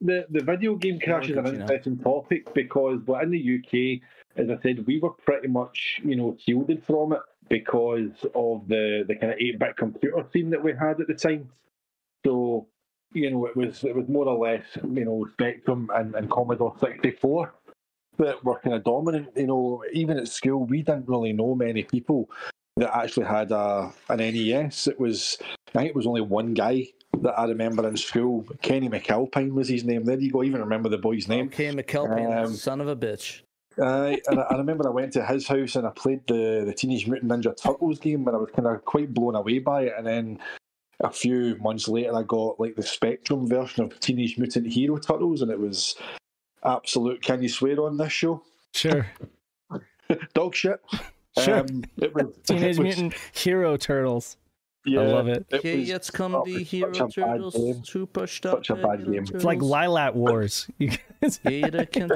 the the video game crash is an interesting topic because we're in the U K. As I said, we were pretty much, you know, shielded from it because of the, the kind of eight bit computer scene that we had at the time. So, you know, it was it was more or less, you know, Spectrum and, and Commodore sixty-four that were kind of dominant. You know, even at school, we didn't really know many people that actually had a, an N E S. It was, I think it was only one guy that I remember in school. Kenny McAlpine was his name. There you go. I even remember the boy's name. Kenny McAlpine, um, son of a bitch. Uh, and I, I remember I went to his house and I played the, the Teenage Mutant Ninja Turtles game, and I was kind of quite blown away by it. And then a few months later, I got like the Spectrum version of Teenage Mutant Hero Turtles, and it was absolute. Can you swear on this show? Sure. Dog shit. Sure. Um, it was, Teenage it was, Mutant Hero Turtles. Yeah, I love it. it okay, it's come oh, the Hero Turtles Super Stop. Such a bad game. Turtles. It's like Lilat Wars. You guys. Can...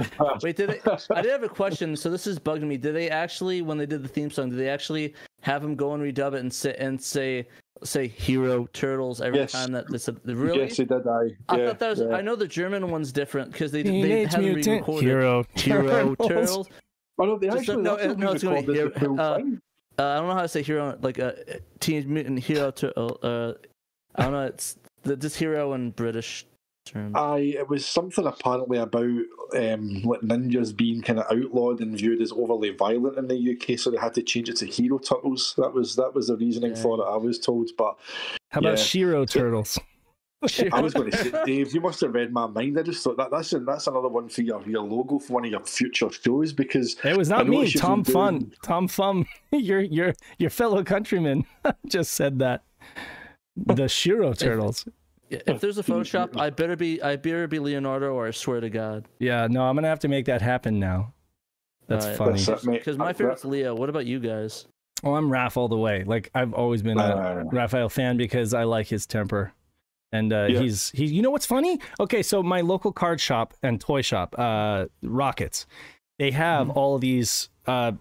Wait, did they... I did have a question. So this is bugging me. Did they actually, when they did the theme song, did they actually have him go and redub it and sit and say say Hero Turtles every yes. time that this really? Yes, he did. I. Yeah, I thought that was. Yeah. I know the German one's different because they he they had re-recorded Hero Hero Turtles. Oh, no, they Just actually no, it, no, it's going to be Hero. Uh, I don't know how to say hero, like a uh, Teenage Mutant Hero Turtle. Uh, I don't know. It's the, this hero in British terms. Aye, it was something apparently about um, like ninjas being kind of outlawed and viewed as overly violent in the U K, so they had to change it to Hero Turtles. That was that was the reasoning yeah. for it. I was told, but how yeah. about Shiro Turtles? I was going to say, Dave, you must have read my mind. I just thought that that's that's another one for your, your logo for one of your future shows, because it was not me. Tom Fun, doing... Tom Fun, your your your fellow countryman just said that the Shiro Turtles. If, if there's a Photoshop, I better be I better be Leonardo, or I swear to God. Yeah, no, I'm gonna have to make that happen now. That's right. funny because that, my favorite's Leo. What about you guys? Oh, I'm Raph all the way. Like I've always been a uh, Raphael fan because I like his temper. And uh, yeah. he's, he, you know what's funny? Okay, so my local card shop and toy shop, uh, Rockets, they have mm-hmm. all of these, uh,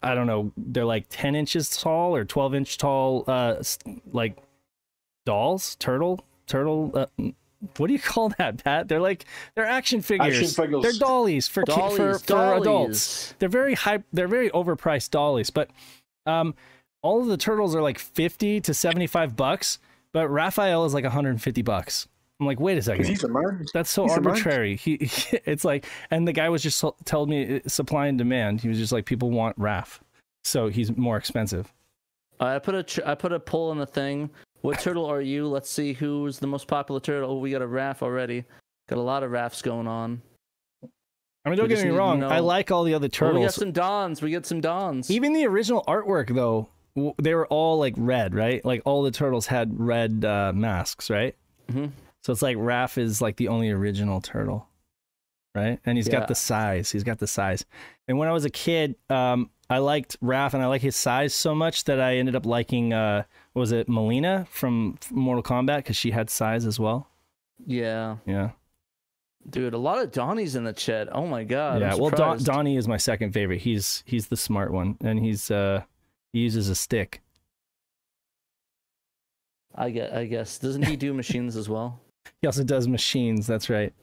I don't know, they're like ten inches tall or twelve inch tall, uh, like dolls, turtle, turtle, uh, what do you call that, Pat? They're like, they're action figures. Action figures. They're dollies for, dollies, for, for dollies. adults. They're very high, they're very overpriced dollies, but um, all of the turtles are like fifty to seventy-five bucks. But Raphael is like one hundred fifty bucks. I'm like, wait a second. He's a man. That's so He's arbitrary. He, he, it's like, and the guy was just so, told me supply and demand. He was just like, people want Raph, so he's more expensive. Uh, I put a tr I put a poll in the thing. What turtle are you? Let's see who's the most popular turtle. Oh, we got a Raph already. Got a lot of Raphs going on. I mean, don't we get me wrong. I like all the other turtles. Well, we got some Dons. We get some Dons. Even the original artwork, though. They were all like red, right? Like all the turtles had red uh, masks, right? Mm-hmm. So it's like Raph is like the only original turtle, right? And he's yeah. got the size. He's got the size. And when I was a kid, um, I liked Raph and I like his size so much that I ended up liking, uh, what was it, Melina from Mortal Kombat? Because she had size as well. Yeah. Yeah. Dude, a lot of Donnie's in the chat. Oh my God. Yeah. Well, Don Donnie is my second favorite. He's he's the smart one, and he's. Uh, He uses a stick. I guess, I guess. Doesn't he do machines as well? He also does machines. That's right.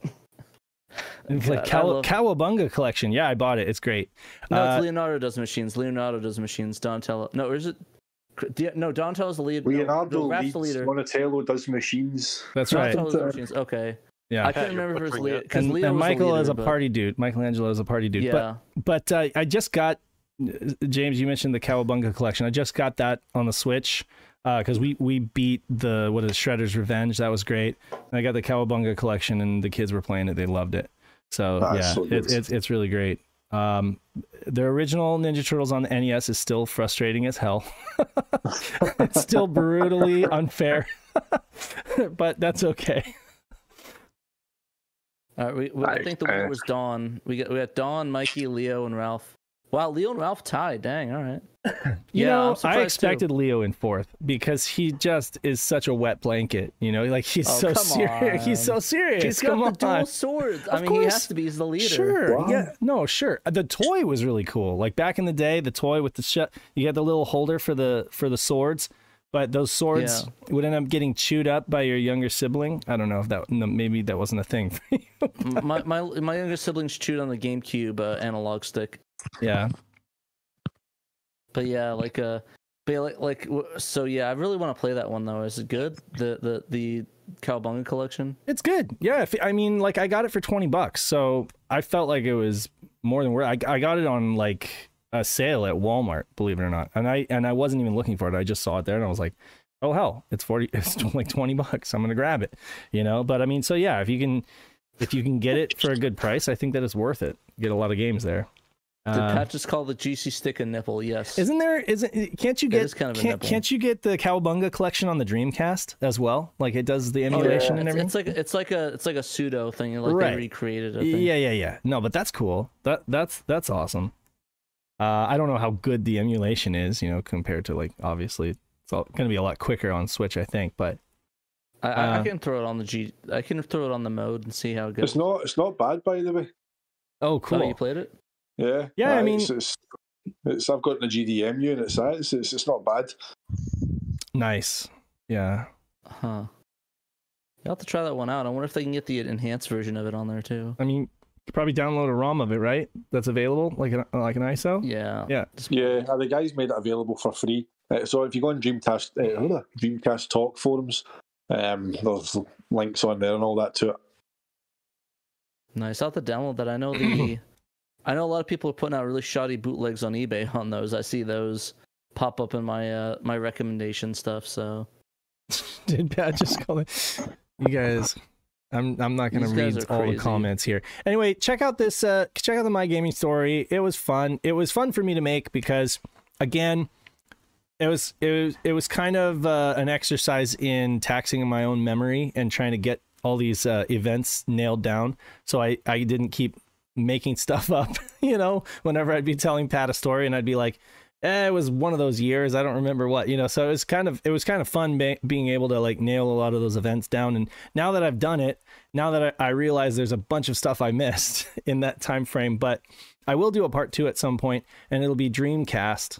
It's like Cow Cowabunga collection. Yeah, I bought it. It's great. No, uh, it's Leonardo does machines. Leonardo does machines. Donatello. No, or is it? No, Donatello's the lead. Leonardo no, leads. The leader. Donatello does machines. That's right. Donatello does machines. Okay. Yeah, I can't remember if it was Leo. And, Leo and was Michael leader, is a but... party dude. Michelangelo is a party dude. Yeah. But, but uh, I just got. James, you mentioned the Cowabunga collection. I just got that on the Switch because uh, we we beat the what is Shredder's Revenge. That was great. And I got the Cowabunga collection, and the kids were playing it. They loved it. So ah, yeah, so it, it's it's really great. Um, the original Ninja Turtles on the N E S is still frustrating as hell. It's still brutally unfair, but that's okay. All right, we, we, I think the winner was Dawn. We got we got Dawn, Mikey, Leo, and Ralph. Wow, Leo and Ralph tied. Dang, all right. You yeah, know, I expected too. Leo in fourth because he just is such a wet blanket. You know, like he's oh, so serious. He's so serious. He's got the dual swords. I mean, course. he has to be. He's the leader. Sure. Wow. Yeah. No, sure. The toy was really cool. Like back in the day, the toy with the shut. You had the little holder for the for the swords, but those swords yeah. would end up getting chewed up by your younger sibling. I don't know if that no, maybe that wasn't a thing for you. my my my younger siblings chewed on the GameCube uh, analog stick. Yeah, but yeah, like uh, but like, like so yeah, I really want to play that one though. Is it good? The the the Cowabunga collection? It's good. Yeah, if, I mean, like I got it for twenty bucks, so I felt like it was more than worth. I I got it on like a sale at Walmart, believe it or not, and I and I wasn't even looking for it. I just saw it there, and I was like, oh hell, it's forty, it's like twenty bucks. I'm gonna grab it, you know. But I mean, so yeah, if you can, if you can get it for a good price, I think that it's worth it. You get a lot of games there. Did um, Pat just call the G C stick a nipple? Yes. Isn't there? Isn't? Can't you get? Kind of can't, can't you get the Cowabunga collection on the Dreamcast as well? Like it does the emulation oh, yeah. and everything. It's, it's like it's like a it's like a pseudo thing. Like right. they recreated. I think. Yeah, yeah, yeah. No, but that's cool. That that's that's awesome. Uh, I don't know how good the emulation is, you know, compared to like obviously It's all, gonna be a lot quicker on Switch, I think. But I, uh, I can throw it on the G. I can throw it on the mode and see how it goes. It's not. It's not bad, by the way. Oh, cool! Oh, you played it? Yeah. Yeah, uh, I mean, it's, it's, it's I've got the G D M U and it's that. It's, it's it's not bad. Nice. Yeah. Huh. You'll have to try that one out. I wonder if they can get the enhanced version of it on there too. I mean, you could probably download a ROM of it, right? That's available, like an like an I S O. Yeah. Yeah. Yeah. The guys made it available for free. Uh, so if you go on Dreamcast, uh, Dreamcast Talk forums, um, there's links on there and all that to it. Nice. I'll have to download that. I know the, I know a lot of people are putting out really shoddy bootlegs on eBay on those. I see those pop up in my uh, my recommendation stuff. So. Did Pat just call it? You guys, I'm I'm not gonna read all crazy. The comments here. Anyway, check out this uh check out the My Gaming Story. It was fun. It was fun for me to make because again, it was it was it was kind of uh, an exercise in taxing my own memory and trying to get all these uh, events nailed down. So I I didn't keep making stuff up. You know, whenever I'd be telling Pat a story and I'd be like, eh, it was one of those years. I don't remember what, you know, so it was kind of, it was kind of fun be- being able to like nail a lot of those events down. And now that I've done it, now that I, I realize there's a bunch of stuff I missed in that time frame, but I will do a part two at some point and it'll be Dreamcast.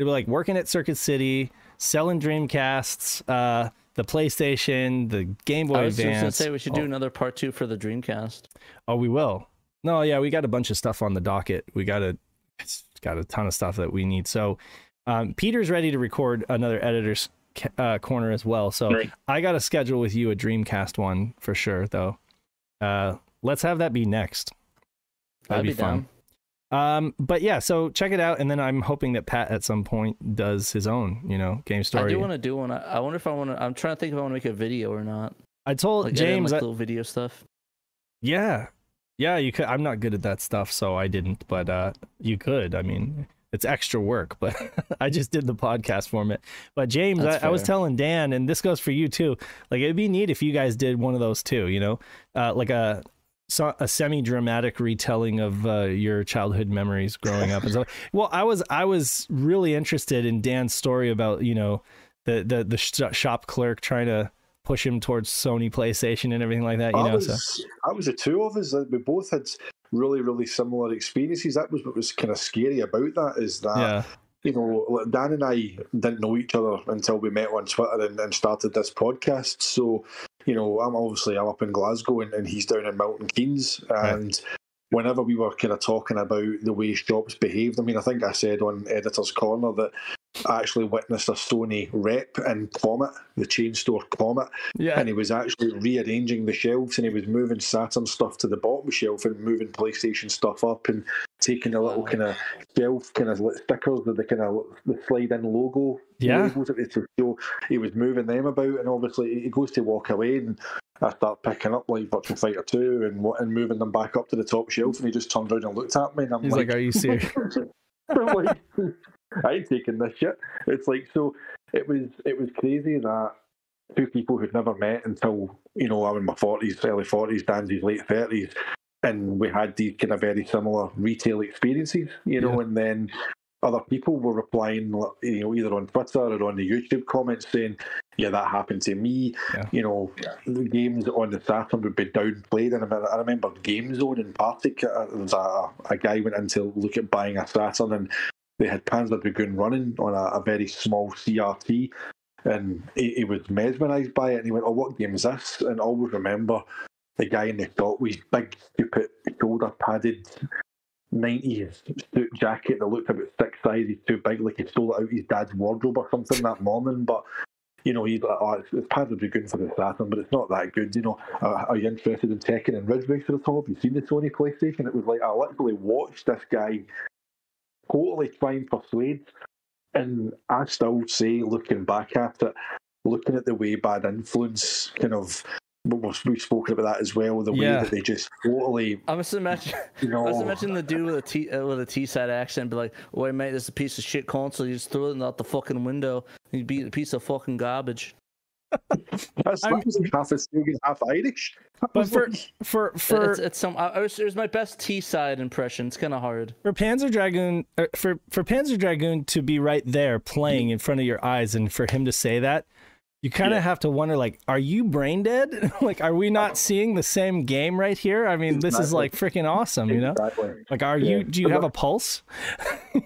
It'll be like working at Circuit City, selling Dreamcasts, uh, the PlayStation, the Game Boy Advance. I was Advance. just going to say we should oh. do another part two for the Dreamcast. Oh, we will. No, yeah, we got a bunch of stuff on the docket. We got to... It's got a ton of stuff that we need. So um, Peter's ready to record another editor's uh, corner as well. So right. I got to schedule with you a Dreamcast one for sure, though. Uh, let's have that be next. That'd, That'd be, be fun. Um, but yeah, so check it out. And then I'm hoping that Pat at some point does his own, you know, game story. I do want to do one. I wonder if I want to, I'm trying to think if I want to make a video or not. I told like, James. I like, little I, video stuff. Yeah. Yeah, you could. I'm not good at that stuff, so I didn't. But uh, you could. I mean, it's extra work, but I just did the podcast format. But James, I, I was telling Dan, and this goes for you too. Like, it'd be neat if you guys did one of those too. You know, uh, like a a semi-dramatic retelling of uh, your childhood memories growing up and stuff. Well, I was I was really interested in Dan's story about you know the the the sh- shop clerk trying to push him towards Sony PlayStation and everything like that. You I know, was, so I was the two of us. We both had really, really similar experiences. That was what was kind of scary about that is that, yeah. you know, Dan and I didn't know each other until we met on Twitter and, and started this podcast. So, you know, I'm obviously I'm up in Glasgow and, and he's down in Milton Keynes. And right. whenever we were kind of talking about the way shops behaved, I mean, I think I said on Editor's Corner that I actually witnessed a Sony rep in Comet, the chain store Comet, yeah. and he was actually rearranging the shelves and he was moving Saturn stuff to the bottom shelf and moving PlayStation stuff up and taking the little kind of shelf kind of stickers with the kind of the slide-in logo. Yeah. He was moving them about and obviously he goes to walk away and I start picking up like Virtua Fighter two and and moving them back up to the top shelf and he just turned around and looked at me and I'm He's like, like, are you serious? I'm like, I ain't taking this shit. It's like, so it was it was crazy that two people who'd never met until, you know, I'm in my forties, early forties, Dan's his late thirties, and we had these kind of very similar retail experiences, you know, yeah. and then other people were replying, you know, either on Twitter or on the YouTube comments saying, yeah, that happened to me. Yeah. You know, yeah. the games on the Saturn would be downplayed. And I remember Game Zone in particular, there was a, a guy went in to look at buying a Saturn and they had Panzer Dragoon running on a, a very small C R T and he, he was mesmerised by it and he went, oh, what game is this? And I always remember the guy in the shop with his big, stupid, shoulder-padded nineties suit jacket that looked about six sizes too big, like he stole it out of his dad's wardrobe or something that morning. But, you know, he's like, oh, it's, it's Panzer Dragoon for the Saturn, but it's not that good, you know. Uh, are you interested in Tekken and Ridge Racer at all? Have you seen the Sony PlayStation? It was like, I literally watched this guy totally try and persuade, and I still say, looking back at it, looking at the way bad influence, kind of, we've spoken about that as well. The yeah. way that they just totally, I must imagine, you know, I must imagine the dude with a T uh, with a T-side accent be like, "Wait, mate, this is a piece of shit console. You just threw it out the fucking window. You'd be a piece of fucking garbage." That's I'm, half Australian, half Irish. But for for for it's, it's some, I was, it was my best T-side impression. It's kind of hard for Panzer Dragoon for for Panzer Dragoon to be right there playing in front of your eyes, and for him to say that, you kind of yeah. have to wonder, like, are you brain dead? Like, are we not seeing the same game right here? I mean, this exactly. is like freaking awesome, you know? Exactly. Like, are yeah. you? Do you there have must, a pulse?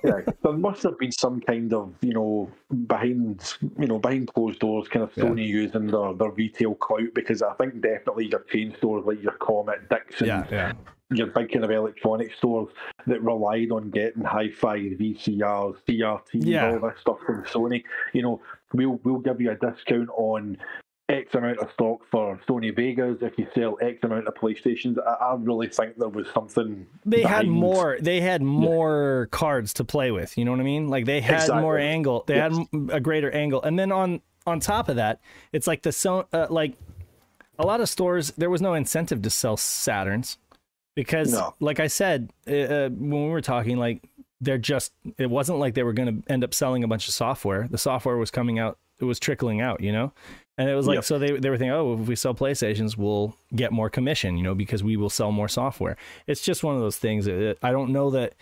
Yeah, there must have been some kind of, you know, behind, you know, behind closed doors, kind of Sony yeah. using their, their retail clout, because I think definitely your chain stores like your Comet, Dixon, yeah, yeah. your big kind of electronic stores that relied on getting hi-fi, V C Rs, C R Ts, yeah. all that stuff from Sony, you know. We'll, we'll give you a discount on X amount of stock for Sony Vegas if you sell X amount of PlayStations. I, I really think there was something. They behind. had more. They had more yeah. cards to play with. You know what I mean? Like they had exactly. more angle. They yes. had a greater angle. And then on on top of that, it's like the so uh, like a lot of stores. There was no incentive to sell Saturns because, no. like I said uh, when we were talking, like. They're just, it wasn't like they were going to end up selling a bunch of software. The software was coming out, it was trickling out, you know? And it was like, yep. so they, they were thinking, oh, if we sell PlayStations, we'll get more commission, you know, because we will sell more software. It's just one of those things. That I don't know that,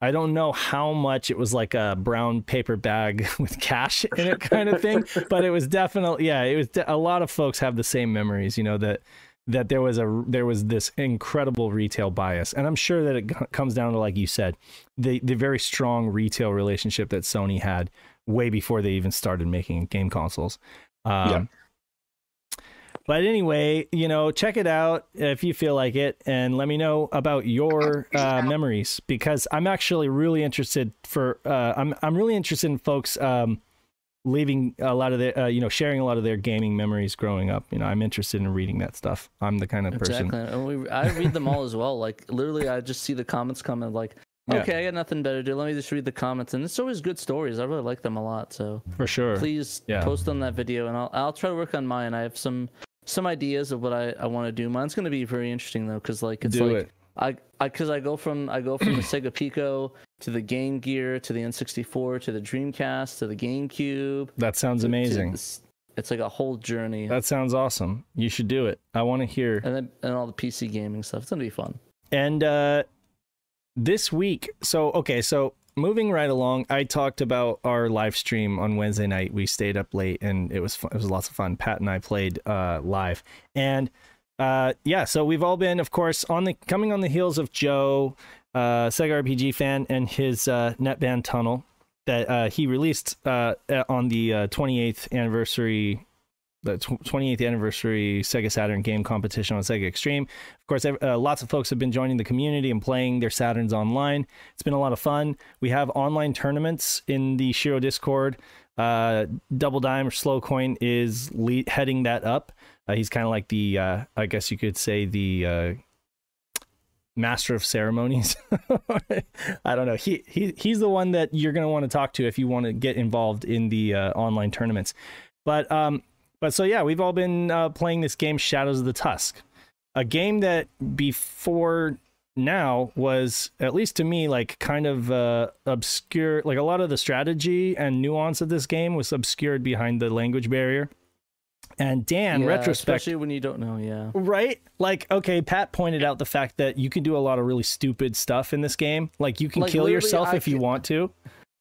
I don't know how much it was like a brown paper bag with cash in it kind of thing, but it was definitely, yeah, it was de- a lot of folks have the same memories, you know, that, that there was a there was this incredible retail bias. And I'm sure that it g- comes down to, like you said, the the very strong retail relationship that Sony had way before they even started making game consoles. Um, yeah. But anyway, you know, check it out if you feel like it, and let me know about your uh, memories, because I'm actually really interested for uh, I'm I'm really interested in folks um, leaving a lot of their, uh, you know, sharing a lot of their gaming memories growing up. You know, I'm interested in reading that stuff. I'm the kind of person. Exactly. And we, I read them all as well. Like, literally, I just see the comments come and like, okay, yeah. I got nothing better to do. Let me just read the comments. And it's always good stories. I really like them a lot. So for sure. Please yeah. post on that video, and I'll I'll try to work on mine. I have some some ideas of what I, I want to do. Mine's going to be very interesting, though, because, like, it's do like... It. I, I, cause I go from, I go from the Sega Pico to the Game Gear, to the N sixty-four, to the Dreamcast, to the GameCube. That sounds amazing. To, to, it's like a whole journey. That sounds awesome. You should do it. I want to hear. And then, and all the P C gaming stuff. It's going to be fun. And, uh, this week. So, okay. So moving right along, I talked about our live stream on Wednesday night. We stayed up late, and it was fun. It was lots of fun. Pat and I played, uh, live, and Uh, yeah, so we've all been, of course, on the coming on the heels of Joe, uh, Sega R P G Fan, and his uh, Netband Tunnel that uh, he released uh, on the uh, twenty-eighth anniversary, the twenty-eighth anniversary Sega Saturn game competition on Sega Extreme. Of course, uh, lots of folks have been joining the community and playing their Saturns online. It's been a lot of fun. We have online tournaments in the Shiro Discord. Uh, Double Dime or Slow Coin is le- heading that up. Uh, he's kind of like the, uh, I guess you could say, the uh, master of ceremonies. I don't know. He he he's the one that you're going to want to talk to if you want to get involved in the uh, online tournaments. But um, but so yeah, we've all been uh, playing this game, Shadows of the Tusk, a game that before now was, at least to me, like kind of uh, obscure. Like a lot of the strategy and nuance of this game was obscured behind the language barrier. And Dan, yeah, retrospect, especially when you don't know, yeah, right. Like, okay, Pat pointed out the fact that you can do a lot of really stupid stuff in this game. Like, you can like, kill yourself I if can... you want to.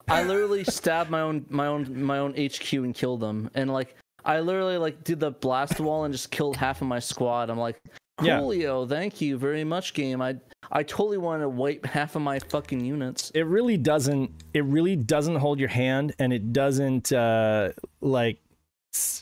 I literally stabbed my own, my own, my own H Q and killed them. And like, I literally like did the blast wall and just killed half of my squad. I'm like, Coolio, yeah. thank you very much, game. I I totally want to wipe half of my fucking units. It really doesn't. It really doesn't hold your hand, and it doesn't uh, like.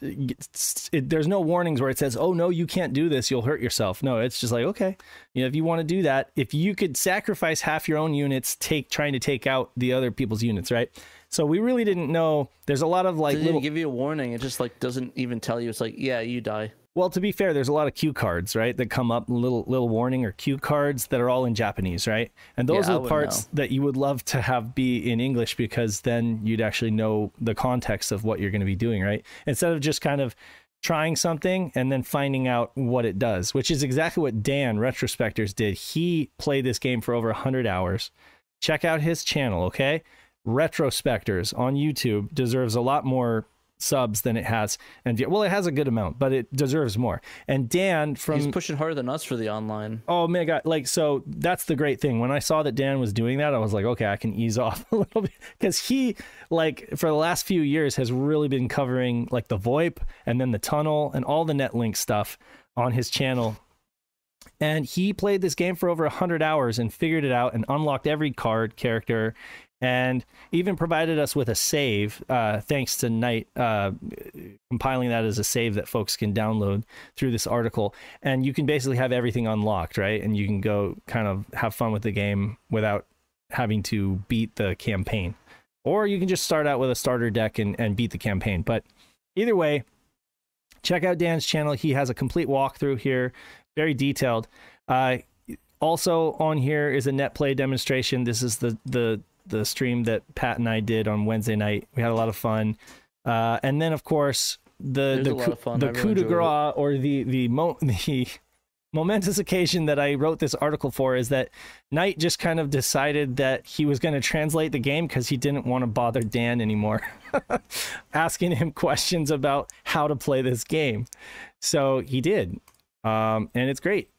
It, there's no warnings where it says, oh no, you can't do this, you'll hurt yourself. No, it's just like, okay, you know, if you want to do that, if you could sacrifice half your own units take trying to take out the other people's units, right? So we really didn't know. There's a lot of like, it didn't little... give you a warning. It just like doesn't even tell you. It's like, yeah, you die. Well, to be fair, there's a lot of cue cards, right, that come up, little little warning or cue cards that are all in Japanese, right? And those yeah, are the parts know. that you would love to have be in English, because then you'd actually know the context of what you're going to be doing, right? Instead of just kind of trying something and then finding out what it does, which is exactly what Dan, Retrospectors, did. He played this game for over one hundred hours. Check out his channel, okay? Retrospectors on YouTube deserves a lot more subs than it has. And well, it has a good amount, but it deserves more. And Dan from... He's pushing harder than us for the online. Oh, my God. Like, so that's the great thing. When I saw that Dan was doing that, I was like, okay, I can ease off a little bit. Because he, like, for the last few years has really been covering, like, the VoIP and then the tunnel and all the Netlink stuff on his channel. And he played this game for over one hundred hours and figured it out and unlocked every card character and even provided us with a save, uh, thanks to Knight uh, compiling that as a save that folks can download through this article. And you can basically have everything unlocked, right? And you can go kind of have fun with the game without having to beat the campaign. Or you can just start out with a starter deck and, and beat the campaign. But either way, check out Dan's channel. He has a complete walkthrough here. Very detailed. Uh, also on here is a net play demonstration. This is the the the stream that Pat and I did on Wednesday night. We had a lot of fun. Uh, and then of course the the, the coup de grace, or the the mo the momentous occasion that I wrote this article for, is that Knight just kind of decided that he was going to translate the game because he didn't want to bother Dan anymore, asking him questions about how to play this game. So he did. Um, and it's great.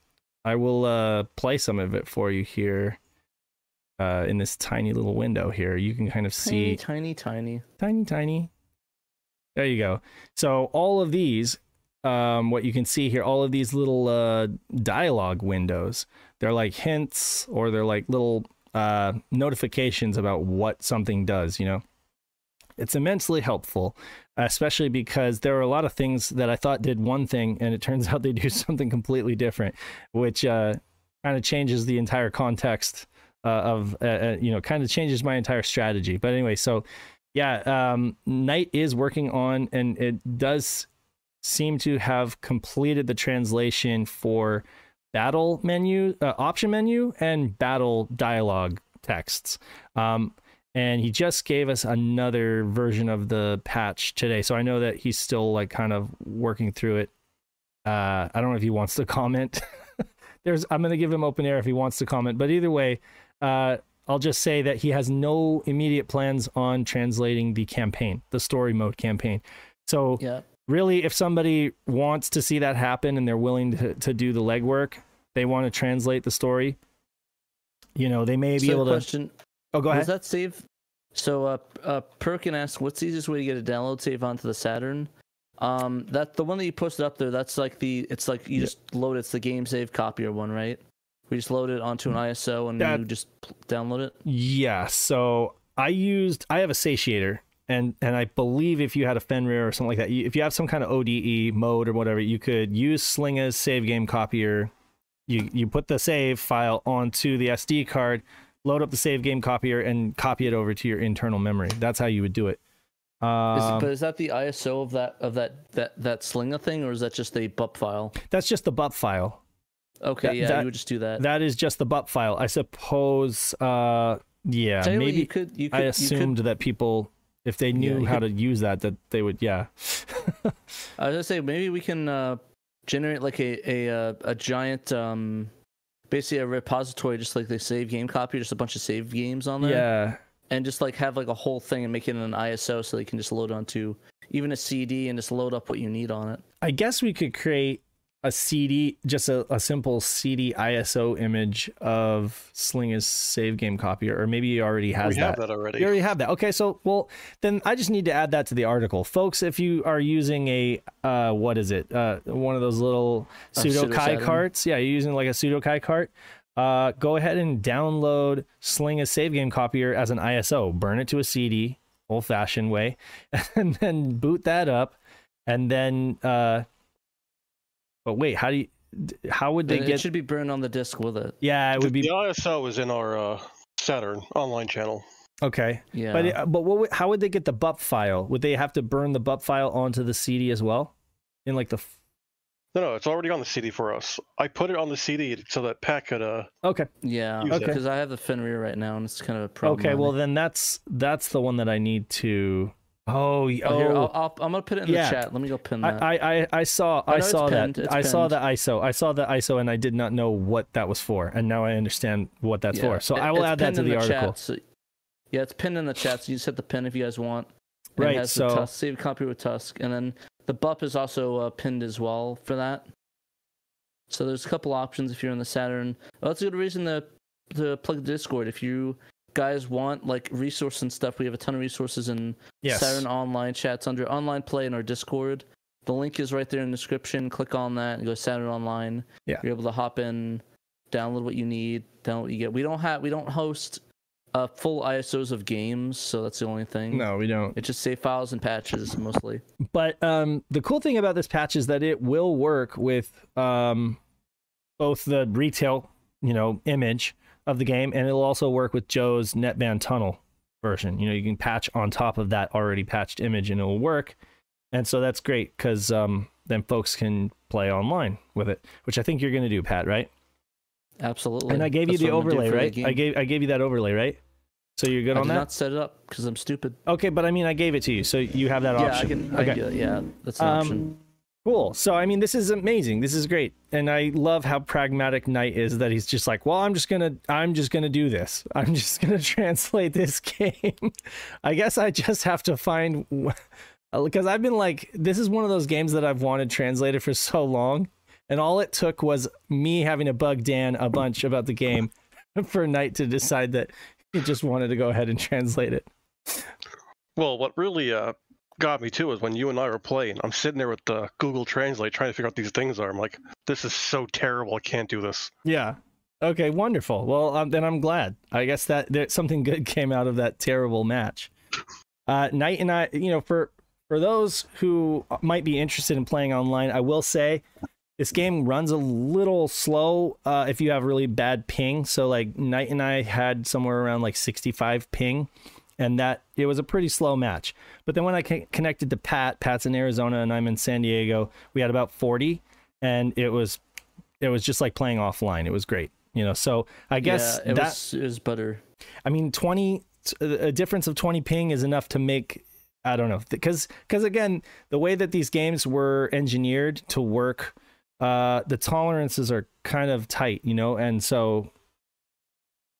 I will uh, play some of it for you here uh, in this tiny little window here. You can kind of see... Tiny, tiny, tiny. Tiny, tiny. There you go. So all of these, um, what you can see here, all of these little uh, dialogue windows, they're like hints, or they're like little uh, notifications about what something does, you know? It's immensely helpful, especially because there are a lot of things that I thought did one thing, and it turns out they do something completely different, which uh, kind of changes the entire context uh, of, uh, uh, you know, kind of changes my entire strategy. But anyway, so yeah, um, Knight is working on, and it does seem to have completed the translation for battle menu, uh, option menu, and battle dialogue texts. Um, And he just gave us another version of the patch today. So I know that he's still like kind of working through it. Uh, I don't know if he wants to comment. There's, I'm going to give him open air if he wants to comment. But either way, uh, I'll just say that he has no immediate plans on translating the campaign, the story mode campaign. So yeah. Really, if somebody wants to see that happen and they're willing to, to do the legwork, they want to translate the story, you know, they may be so able question- to... Oh, go ahead. Does that save? So, uh, uh, Perkin asks, what's the easiest way to get a download save onto the Saturn? Um, that the one that you posted up there, that's like the, it's like you yeah. just load it, it's the game save copier one, right? We just load it onto an I S O and that, you just download it? Yeah. So, I used, I have a satiator, and, and I believe if you had a Fenrir or something like that, you, if you have some kind of O D E mode or whatever, you could use Slinga's save game copier. You, you put the save file onto the S D card, load up the save game copier, and copy it over to your internal memory. That's how you would do it. Um, is, but is that the I S O of that of that that that Slinga thing, or is that just the B U P file? That's just the B U P file. Okay, that, yeah, that, you would just do that. That is just the B U P file, I suppose. Uh, yeah, maybe you could, you could, I assumed you could, that people, if they knew yeah, how could, to use that, that they would. Yeah. I was gonna say maybe we can uh, generate like a a a giant. Um, Basically a repository, just like the save game copy, just a bunch of save games on there. Yeah. And just like have like a whole thing and make it an I S O so they can just load onto even a C D and just load up what you need on it. I guess we could create a C D, just a, a simple C D I S O image of Slinga's save game copier, or maybe he already has we that. We have that already. You already have that. Okay, so well, then I just need to add that to the article, folks. If you are using a uh, what is it? Uh, one of those little Sudokai carts. Yeah, you're using like a Sudokai cart. Uh, go ahead and download Slinga's save game copier as an I S O. Burn it to a C D, old fashioned way, and then boot that up, and then. Uh, But wait, how do you? How would they it get? It should be burned on the disc with it. Yeah, it would be. The I S O is in our uh, Saturn online channel. Okay. Yeah. But it, but what? How would they get the B U P file? Would they have to burn the B U P file onto the C D as well? In like the. No, no, it's already on the C D for us. I put it on the C D so that Pat could. Uh, okay. Yeah. Okay. Because I have the Fenrir right now, and it's kind of a problem. Okay. Well, then that's that's the one that I need to. Oh, oh Here, I'll, I'll, I'm gonna put it in yeah. the chat. Let me go pin that. I, I, I saw, I, I saw that. Pinned. I pinned. saw the I S O. I saw the I S O, and I did not know what that was for. And now I understand what that's yeah. for. So it, I will add that to the, the article. So, yeah, it's pinned in the chat. So you just hit the pin if you guys want. and right, has so... the Tusk, saved copy with Tusk, and then the B U P is also uh, pinned as well for that. So there's a couple options if you're on the Saturn. Well, that's a good reason to to plug Discord if you guys want like resources and stuff. We have a ton of resources in yes. Saturn online chats under online play in our Discord. The link is right there in the description. Click on that and go Saturn online. Yeah, you're able to hop in, download what you need, download what you get. We don't have we don't host uh, full I S Os of games, so that's the only thing. No, we don't. It's just save files and patches mostly. But um, the cool thing about this patch is that it will work with um. both the retail, you know, image of the game, and it'll also work with Joe's Netband Tunnel version. You know, you can patch on top of that already patched image, and it'll work. And so that's great because um, then folks can play online with it, which I think you're going to do, Pat, right? Absolutely. And I gave that's you the overlay, right? The I gave I gave you that overlay, right? So you're good I on that? I did not set it up because I'm stupid. Okay, but I mean, I gave it to you, so you have that yeah, option. Yeah, I can. Okay. I can, yeah, that's an um, option. Cool. So, I mean, this is amazing. This is great. And I love how pragmatic Knight is that he's just like, well, I'm just going to, I'm just going to do this. I'm just going to translate this game. I guess I just have to find, because I've been like, this is one of those games that I've wanted translated for so long. And all it took was me having to bug Dan a bunch about the game for Knight to decide that he just wanted to go ahead and translate it. Well, what really, uh, got me too is when you and I were playing, I'm sitting there with the Google Translate trying to figure out what these things are. I'm like, this is so terrible, I can't do this. Yeah. Okay, wonderful. Well, um, then I'm glad. I guess that there, something good came out of that terrible match. Uh, Knight and I, you know, for for those who might be interested in playing online, I will say this game runs a little slow uh, if you have really bad ping. So like Knight and I had somewhere around like sixty-five ping. And that it was a pretty slow match. But then when I connected to Pat, Pat's in Arizona and I'm in San Diego, we had about forty, and it was it was just like playing offline. It was great, you know. So I guess yeah, it that was, it was better. I mean, twenty a difference of twenty ping is enough to make, I don't know, because because again, the way that these games were engineered to work, uh, the tolerances are kind of tight, you know, and so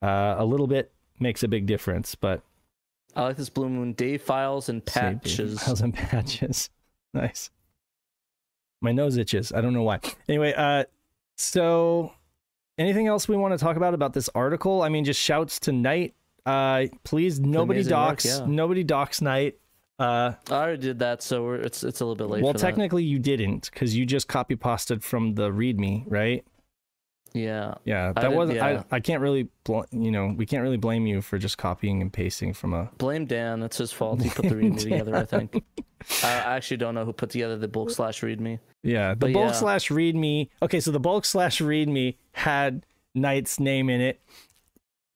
uh, a little bit makes a big difference, but. I like this Blue Moon. Day files and patches. Day files and patches. Nice. My nose itches. I don't know why. Anyway, uh, so anything else we want to talk about about this article? I mean, just shouts to Knight. Uh, please, nobody docs. Work, yeah. Nobody docs Knight. Uh, I already did that, so we're, it's it's a little bit late. Well, for technically, that. You didn't because you just copy pasted from the README, right? Yeah. Yeah, that wasn't. Yeah. I, I can't really, bl- you know, we can't really blame you for just copying and pasting from a. Blame Dan. That's his fault. He put the README together. I think. I actually don't know who put together the bulk slash README. Yeah, the but bulk yeah. slash README. Okay, so the bulk slash README had Knight's name in it.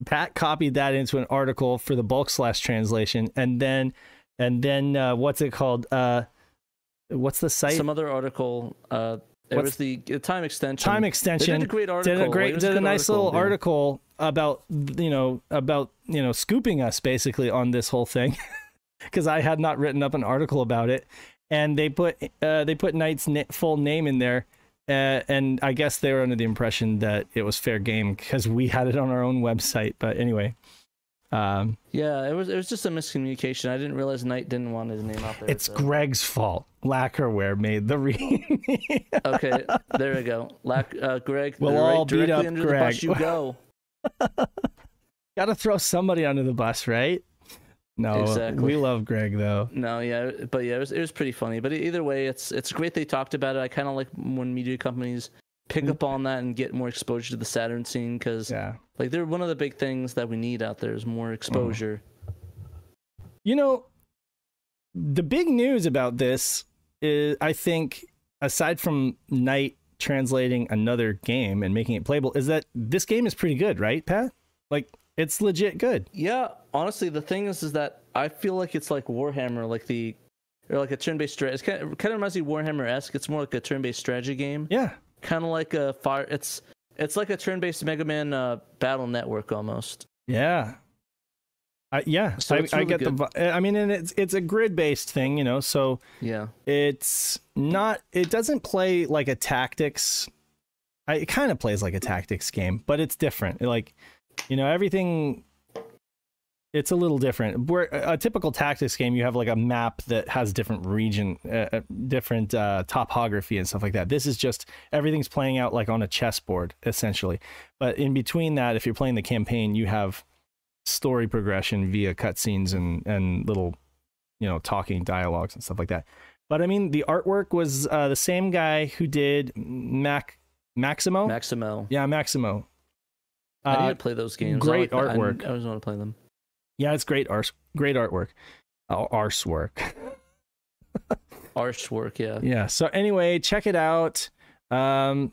Pat copied that into an article for the bulk slash translation, and then, and then uh, what's it called? Uh, what's the site? Some other article. Uh, It What's was the time extension. Time extension. They did a great article. Did a great, like, did a, a nice article, little article yeah. about you know about you know scooping us basically on this whole thing, because I had not written up an article about it, and they put uh, they put Knight's na- full name in there, uh, and I guess they were under the impression that it was fair game because we had it on our own website. But anyway, um, yeah, it was it was just a miscommunication. I didn't realize Knight didn't want his name out there. It's so. Greg's fault. Lacquerware made the README. Okay, there we go. Lack, uh, Greg, we'll all right, beat up under Greg. The bus you go. Gotta throw somebody under the bus, right? No, exactly. We love Greg though. No, yeah, but yeah, it was it was pretty funny. But either way, it's it's great they talked about it. I kind of like when media companies pick up on that and get more exposure to the Saturn scene because yeah. like they're one of the big things that we need out there is more exposure. Mm. You know, the big news about this. Is, I think, aside from Knight translating another game and making it playable, is that this game is pretty good, right, Pat? Like, it's legit good. Yeah, honestly, the thing is, is that I feel like it's like Warhammer, like the, or like a turn-based strategy. Kind of, it kind of reminds me of Warhammer-esque. It's more like a turn-based strategy game. Yeah. Kind of like a fire. It's it's like a turn-based Mega Man uh, Battle Network almost. Yeah. I, yeah, so I, really I get good. the. I mean, and it's it's a grid-based thing, you know. So yeah, it's not. It doesn't play like a tactics. I, it kind of plays like a tactics game, but it's different. Like, you know, everything. It's a little different. Where a typical tactics game, you have like a map that has different region, uh, different uh, topography and stuff like that. This is just everything's playing out like on a chessboard, essentially. But in between that, if you're playing the campaign, you have story progression via cutscenes and and little, you know, talking dialogues and stuff like that. But I mean, the artwork was uh, the same guy who did Mac Maximo. Maximo. Yeah, Maximo. I didn't uh, play those games. Great I like artwork. I, I always want to play them. Yeah, it's great art, great artwork. Oh, arsework. Arsework, yeah. Yeah, so anyway, check it out. Um,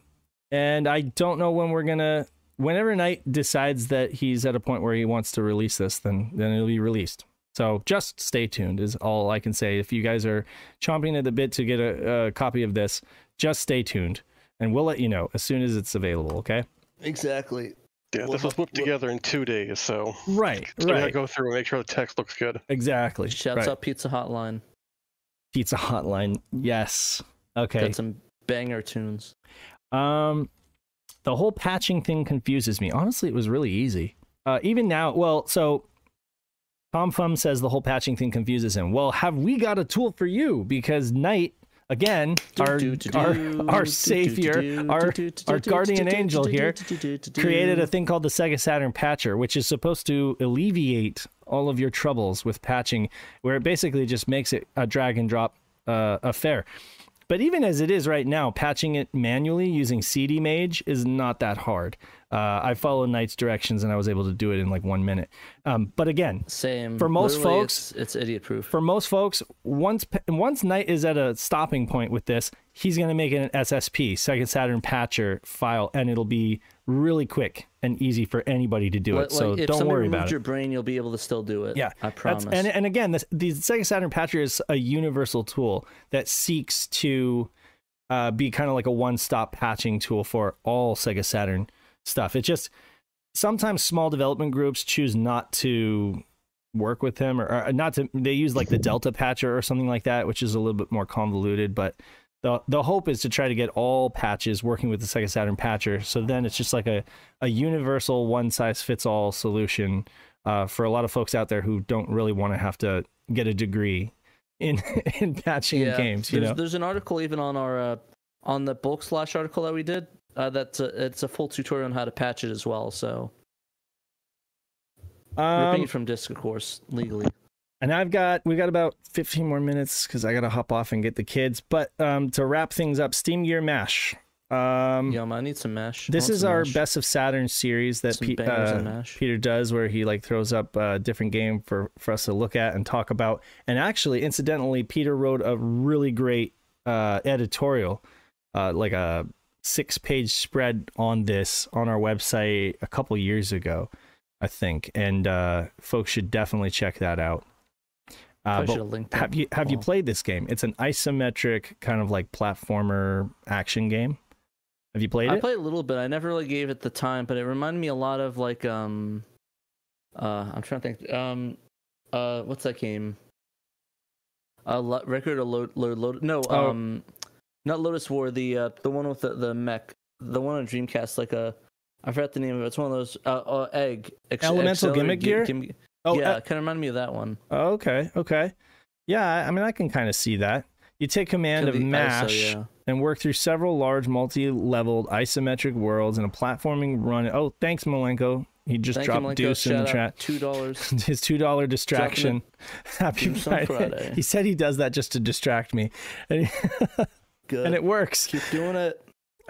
and I don't know when we're going to... Whenever Knight decides that he's at a point where he wants to release this, then, then it'll be released. So just stay tuned is all I can say. If you guys are chomping at the bit to get a, a copy of this, just stay tuned. And we'll let you know as soon as it's available, okay? Exactly. Yeah, this was whipped together in two days, so right, so right. I go through and make sure the text looks good. Exactly. Shouts right. out Pizza Hotline. Pizza Hotline, yes. Okay. Got some banger tunes. Um, the whole patching thing confuses me. Honestly, it was really easy. Uh, even now, well, so Tom Fum says the whole patching thing confuses him. Well, have we got a tool for you? Because Knight, again, our our savior, our our guardian angel here, created a thing called the Sega Saturn Patcher, which is supposed to alleviate all of your troubles with patching, where it basically just makes it a drag and drop uh, affair. But even as it is right now, patching it manually using C D Mage is not that hard. Uh, I followed Knight's directions and I was able to do it in like one minute. Um, but again, same for most Literally, folks, it's, it's idiot proof. For most folks, once once Knight is at a stopping point with this, he's going to make it an S S P, Sega Saturn Patcher file, and it'll be really quick and easy for anybody to do it. Like, so if don't worry about it. If your brain, you'll be able to still do it. Yeah, I promise. And, and again, this, the Sega Saturn Patcher is a universal tool that seeks to uh, be kind of like a one-stop patching tool for all Sega Saturn stuff. It just sometimes small development groups choose not to work with him, or, or not to. They use like the Delta Patcher or something like that, which is a little bit more convoluted. But the the hope is to try to get all patches working with the Sega Saturn Patcher. So then it's just like a a universal one size fits all solution uh, for a lot of folks out there who don't really want to have to get a degree in in patching yeah, games. You there's, know, there's an article even on our uh, on the bulk slash article that we did. Uh, that's a, it's a full tutorial on how to patch it as well. So um, ripping it from disk, of course, legally. And I've got we got about fifteen more minutes because I gotta hop off and get the kids. But um, to wrap things up, Steam Gear Mash. Um, Yo, man, I need some Mash. This is our mash. Best of Saturn series that Pe uh, Peter does, where he like throws up a different game for for us to look at and talk about. And actually, incidentally, Peter wrote a really great uh, editorial, uh, like a. six page spread on this on our website a couple years ago, I think, and uh folks should definitely check that out. Uh, but have you have you played this game? It's an isometric kind of like platformer action game. Have you played it? I played a little bit. I never really gave it the time, but it reminded me a lot of like um uh I'm trying to think um uh what's that game? A uh, record or load load load no oh. um Not Lotus War, the uh, the one with the, the mech, the one on Dreamcast, like a, I forgot the name of it. It's one of those uh, uh, egg ex elemental gimmick gear. Gim oh, yeah, uh kind of reminded me of that one. Oh, okay, okay, yeah. I mean, I can kind of see that. You take command of MASH I S O, yeah. and work through several large, multi-leveled isometric worlds in a platforming run. Oh, thanks, Malenko. He just Thank dropped you, Deuce in the chat. Two dollars. His two dollar distraction. Happy Friday. Friday. He said he does that just to distract me. And he Good. And it works. Keep doing it.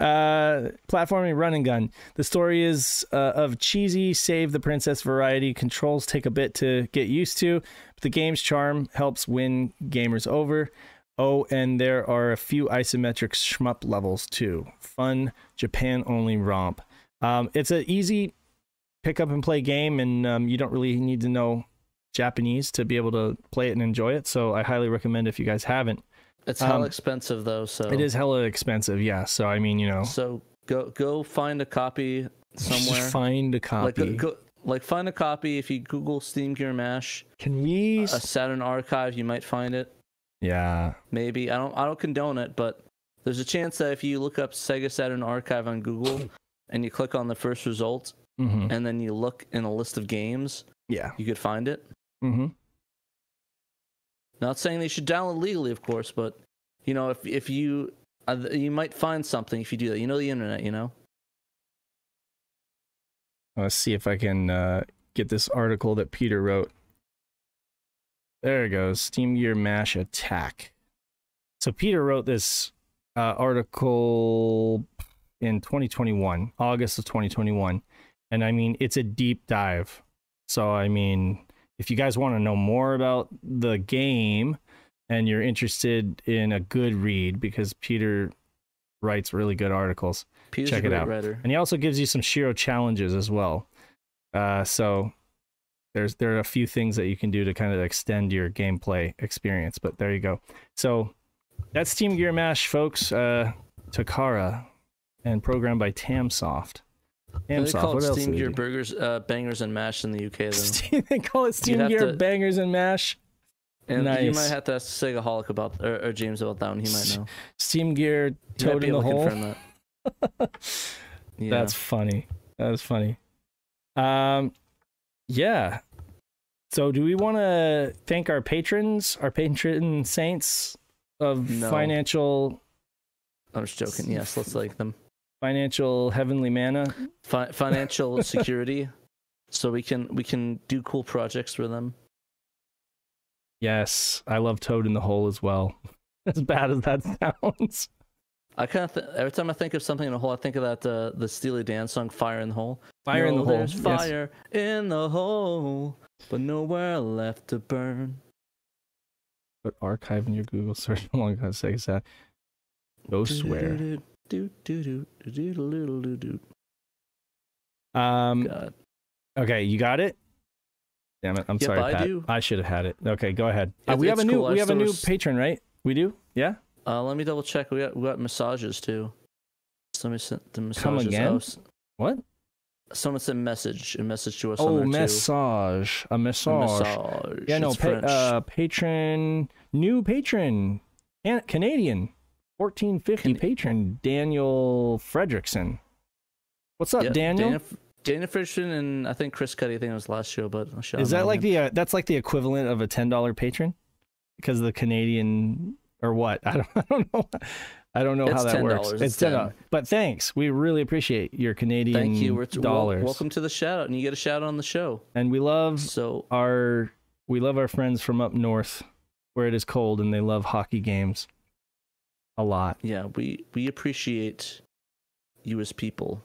Uh, platforming run and gun. The story is uh, of cheesy save the princess variety. Controls take a bit to get used to, but the game's charm helps win gamers over. Oh, and there are a few isometric shmup levels too. Fun Japan only romp. Um, it's an easy pick up and play game, and um, you don't really need to know Japanese to be able to play it and enjoy it. So I highly recommend if you guys haven't. It's hella um, expensive though, so it is hella expensive, yeah. So I mean, you know. So go go find a copy somewhere. Find a copy. Like, go, like find a copy. If you Google Steam Gear Mash, can we a Saturn archive? You might find it. Yeah. Maybe I don't. I don't condone it, but there's a chance that if you look up Sega Saturn archive on Google and you click on the first result, mm-hmm. and then you look in a list of games, Yeah. You could find it. Mm-hmm. Not saying they should download legally, of course, but, you know, if if you, uh, you might find something if you do that. You know the internet, you know? Let's see if I can uh, get this article that Peter wrote. There it goes. Steam Gear Mash Attack. So Peter wrote this uh, article in twenty twenty-one, August of twenty twenty-one. And I mean, it's a deep dive. So, I mean, if you guys want to know more about the game and you're interested in a good read, because Peter writes really good articles, Peter's check it out. Writer. And he also gives you some Shiro challenges as well. Uh, so there's there are a few things that you can do to kind of extend your gameplay experience. But there you go. So that's Steam Gear Mash, folks. Uh, Takara, and programmed by Tamsoft. They call it Steam Gear Burgers, uh, Bangers, and Mash in the U K, though. They call it Steam Gear to... Bangers and Mash. And nice. You might have to ask Segaholic about, or, or James about that one. He might know. Steam Gear Toad in the Hole. That. Yeah. That's funny. That was funny. Um, yeah. So, do we want to thank our patrons, our patron saints of no. financial? I'm just joking. Yes, let's like them. Financial heavenly manna, Fi- financial security, so we can we can do cool projects for them. Yes, I love Toad in the Hole as well. As bad as that sounds, I kind of th- every time I think of something in a hole, I think of that uh, the Steely Dan song "Fire in the Hole." Fire no, in the hole. There's fire yes. in the hole, but nowhere left to burn. But archive in your Google search. How long can I say that? No swear. Do, do, do, do, do, do, do. Um, God. Okay, you got it? Damn it, I'm yep, sorry, I Pat. Do. I should have had it. Okay, go ahead. Uh, we have a new cool. we have a new patron, right? We do? Yeah? Uh, let me double check. We got we got massages too. Somebody sent the massages. Come again? Was... What? Someone sent message a message to us. Oh, on massage. Too. A massage. A massage. Yeah, no, pa- uh, patron, new patron, Can- Canadian. fourteen fifty patron Daniel Fredrickson. What's up, yeah, Daniel? Dana, Dana Fredrickson and I think Chris Cuddy. I think it was last show, but I'll is that like him. the uh, that's like the equivalent of a ten dollar patron because the Canadian or what? I don't, I don't know. I don't know it's how that ten dollars, works. It's, it's ten. ten dollars. But thanks, we really appreciate your Canadian Thank you. We're t- dollars. Well, welcome to the shout out, and you get a shout out on the show. And we love so our we love our friends from up north, where it is cold and they love hockey games. A lot. Yeah, we, we appreciate you as people.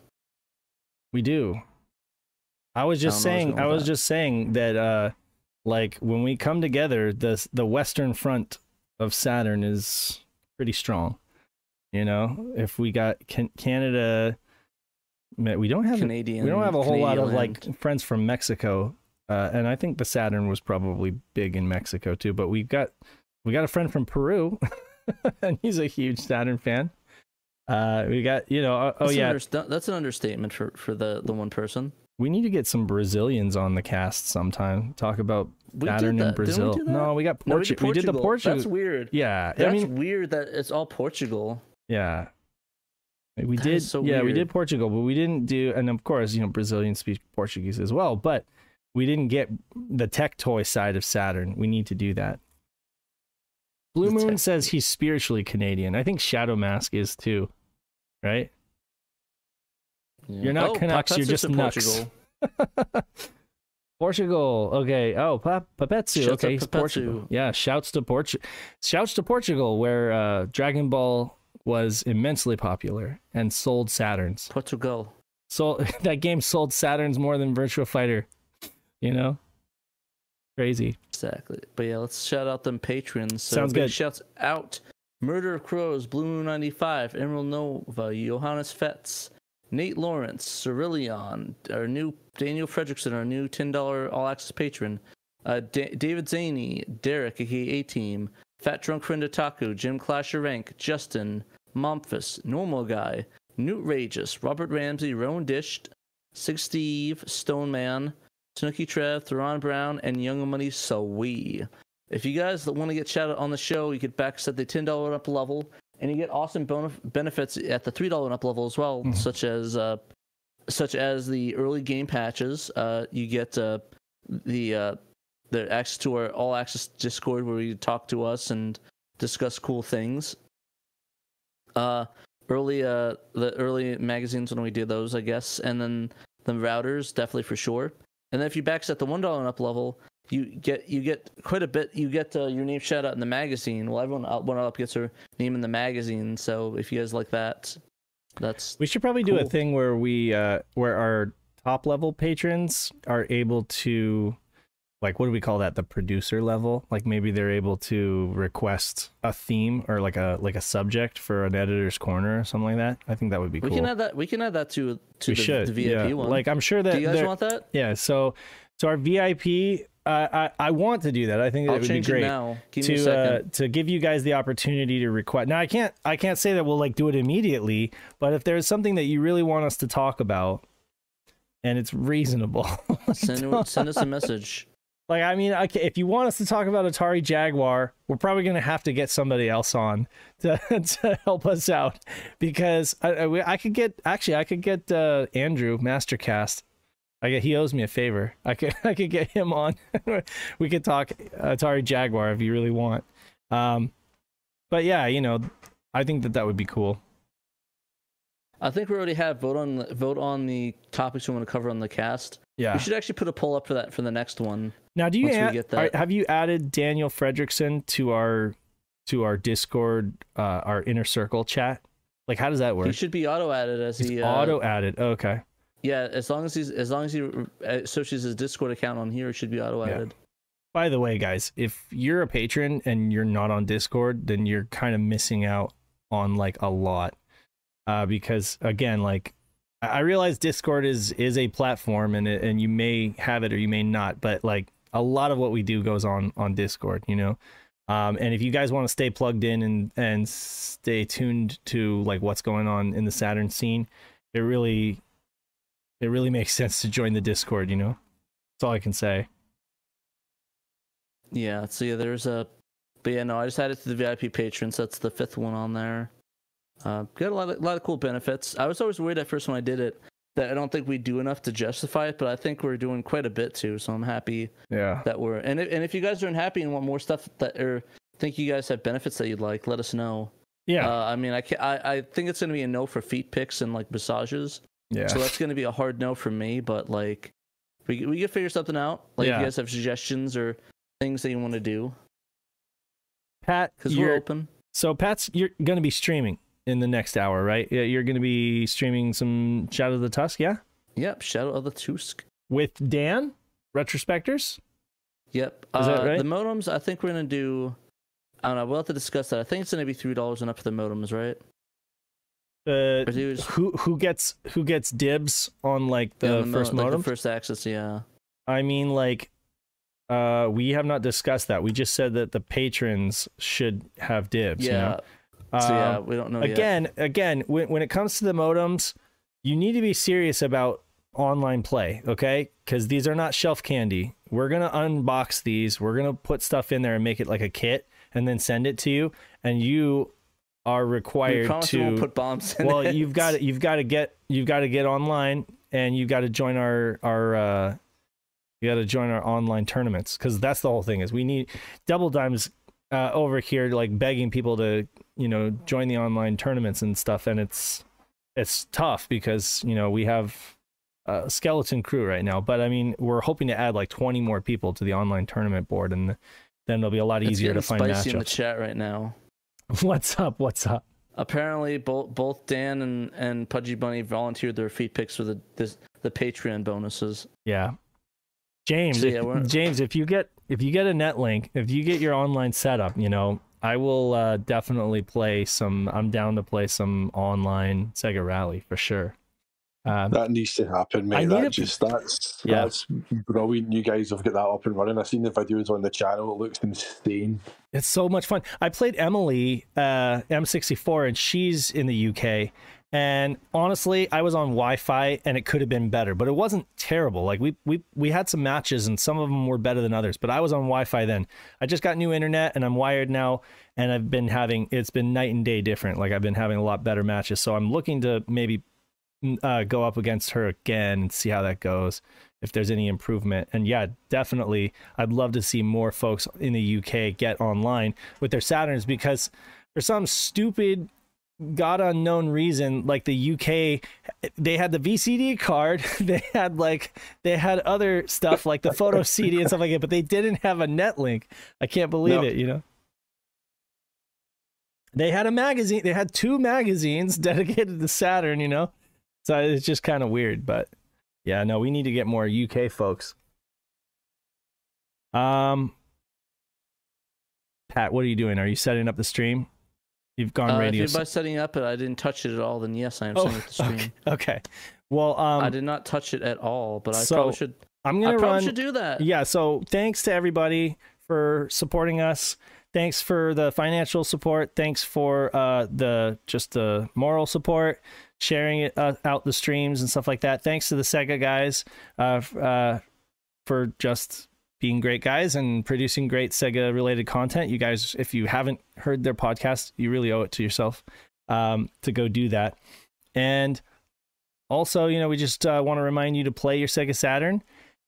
We do. I was just I saying I was that. just saying that uh like when we come together, the the Western front of Saturn is pretty strong. You know, if we got can, Canada we don't have Canadian, we don't have a whole Canadian lot of land. Like friends from Mexico. Uh and I think the Saturn was probably big in Mexico too, but we've got we got a friend from Peru. And he's a huge Saturn fan. Uh, we got, you know, uh, oh that's yeah. An under, that's an understatement for, for the, the one person. We need to get some Brazilians on the cast sometime. Talk about we Saturn in Brazil. We no, we got Portu- no, we Portugal. We did the Portugal. That's weird. Yeah. That's I mean, weird that it's all Portugal. Yeah. We that did. So yeah, weird. we did Portugal, but we didn't do, and of course, you know, Brazilians speak Portuguese as well, but we didn't get the tech toy side of Saturn. We need to do that. Blue Moon says he's spiritually Canadian. I think Shadow Mask is too, right? Yeah. You're not oh, Canucks, you're just Nucks. Portugal. Portugal, okay. Oh, pa- Papatsu, shouts okay, he's Papatsu. Portugal. Yeah, shouts to Portu- Shouts to Portugal, where uh, Dragon Ball was immensely popular and sold Saturns. Portugal. So that game sold Saturns more than Virtua Fighter, you know? Crazy. Exactly. But yeah, let's shout out them patrons. So sounds good. Shouts out Murder of Crows, Blue Moon ninety-five, Emerald Nova, Johannes Fetz, Nate Lawrence, Cerulean, our new Daniel Fredrickson, our new ten dollar All Access patron, uh, D- David Zaney, Derek, aka A-Team, Fat Drunk Friend Otaku, Jim Clasher Rank, Justin, Momphus, Normal Guy, Newt Rageous, Robert Ramsey, Roan Dished, Sig Steve, Stoneman, Snooki Trev, Theron Brown, and Young Money Sawee. If you guys want to get shouted on the show, you could back set the ten dollar and up level, and you get awesome bonus benefits at the three dollar and up level as well, mm-hmm. such as uh, such as the early game patches. Uh, you get uh, the uh, the access to our all access Discord where you talk to us and discuss cool things. Uh, early uh, the early magazines when we do those, I guess, and then the routers definitely for sure. And then if you backset the one dollar and up level, you get you get quite a bit. You get uh, your name shout out in the magazine. Well, everyone one up gets their name in the magazine. So if you guys like that, that's we should probably cool. do a thing where we uh, where our top level patrons are able to, like, what do we call that? The producer level. Like maybe they're able to request a theme or like a like a subject for an editor's corner or something like that. I think that would be cool. We can add that. We can add that to to the, the V I P yeah. one. Like I'm sure that do you guys want that? Yeah. So so our V I P. Uh, I I want to do that. I think that I'll it would be great now. Give to me a uh, to give you guys the opportunity to request. Now I can't I can't say that we'll like do it immediately, but if there's something that you really want us to talk about, and it's reasonable, send send us a message. Like I mean, okay, if you want us to talk about Atari Jaguar, we're probably gonna have to get somebody else on to, to help us out, because I, I I could get actually I could get uh, Andrew Mastercast. I get, he owes me a favor. I could I could get him on. We could talk Atari Jaguar if you really want. Um, but yeah, you know, I think that that would be cool. I think we already have vote on vote on the topics we want to cover on the cast. Yeah, we should actually put a poll up for that for the next one. Now, do you add, get that. Are, have you added Daniel Fredrickson to our to our Discord, uh, our inner circle chat? Like, how does that work? He should be auto added as He's he uh, auto added. Oh, okay. Yeah, as long as he's as long as he associates his Discord account on here, it should be auto added. Yeah. By the way, guys, if you're a patron and you're not on Discord, then you're kind of missing out on like a lot, uh, because again, like I realize Discord is is a platform, and it, and you may have it or you may not, but like a lot of what we do goes on on Discord, you know. Um, and if you guys want to stay plugged in and and stay tuned to like what's going on in the Saturn scene, it really. It really makes sense to join the Discord, you know? That's all I can say. Yeah, so yeah, there's a... But yeah, no, I just added to the V I P patrons. That's the fifth one on there. Uh, got a lot of, lot of cool benefits. I was always worried at first when I did it that I don't think we do enough to justify it, but I think we're doing quite a bit too, so I'm happy yeah. that we're... And if, and if you guys aren't happy and want more stuff that... Or think you guys have benefits that you'd like, let us know. Yeah. Uh, I mean, I, can't, I, I think it's going to be a no for feet picks and, like, massages. Yeah. So that's going to be a hard no for me, but like, we we can figure something out. Like, yeah. If you guys have suggestions or things that you want to do, Pat, because we're open. So Pat's, you're going to be streaming in the next hour, right? Yeah, you're going to be streaming some Shadow of the Tusk, yeah. Yep, Shadow of the Tusk with Dan, Retrospectors. Yep, is uh, that right? The modems. I think we're going to do. I don't know. We'll have to discuss that. I think it's going to be three dollars and up for the modems, right? Uh, who who gets who gets dibs on like the, yeah, the first mo- modem, like the first access? Yeah, I mean, like, uh, we have not discussed that. We just said that the patrons should have dibs. Yeah, you know? So yeah, we don't know. Uh, again, again, when when it comes to the modems, you need to be serious about online play, okay? Because these are not shelf candy. We're gonna unbox these. We're gonna put stuff in there and make it like a kit, and then send it to you, and you. Are required we to won't put bombs in well it. you've got to you've got to get you've got to get online and you've got to join our our uh you got to join our online tournaments, because that's the whole thing is we need Double Dimes uh over here like begging people to, you know, join the online tournaments and stuff, and it's it's tough because, you know, we have a skeleton crew right now, but I mean we're hoping to add like twenty more people to the online tournament board, and then it'll be a lot it's easier to find matchups. Spicy in the chat right now. What's up? What's up? Apparently, both both Dan and, and Pudgy Bunny volunteered their feed picks for the this, the Patreon bonuses. Yeah, James. So yeah, if, James, if you get if you get a net link, if you get your online setup, you know, I will uh, definitely play some. I'm down to play some online Sega Rally for sure. Um, that needs to happen, mate. I that a... just that's yeah. that's brilliant. You guys have got that up and running. I've seen the videos on the channel. It looks insane. It's so much fun. I played Emily uh, M sixty-four, and she's in the U K. And honestly, I was on Wi-Fi, and it could have been better, but it wasn't terrible. Like we we we had some matches, and some of them were better than others. But I was on Wi-Fi then. I just got new internet, and I'm wired now. And I've been having it's been night and day different. Like I've been having a lot better matches. So I'm looking to maybe. uh, go up against her again and see how that goes, if there's any improvement. And yeah, definitely, I'd love to see more folks in the U K get online with their Saturns, because for some stupid God unknown reason, like the U K, they had the V C D card, they had like they had other stuff like the photo C D and stuff like that, but they didn't have a net link. I can't believe no. it, you know. They had a magazine, they had two magazines dedicated to Saturn, you know. So it's just kind of weird, but yeah, no, we need to get more U K folks. Um Pat, what are you doing? Are you setting up the stream? You've gone uh, radio. If you're by setting up it, I didn't touch it at all. Then yes, I am oh, setting up the stream. Okay. okay. Well, um, I did not touch it at all, but I so probably should. I'm gonna I probably run, should do that. Yeah. So thanks to everybody for supporting us. Thanks for the financial support. Thanks for uh, the just the moral support, sharing it uh, out the streams and stuff like that. Thanks to the Sega guys uh, uh, for just being great guys and producing great Sega related content. You guys, if you haven't heard their podcast, you really owe it to yourself um, to go do that. And also, you know, we just uh, want to remind you to play your Sega Saturn.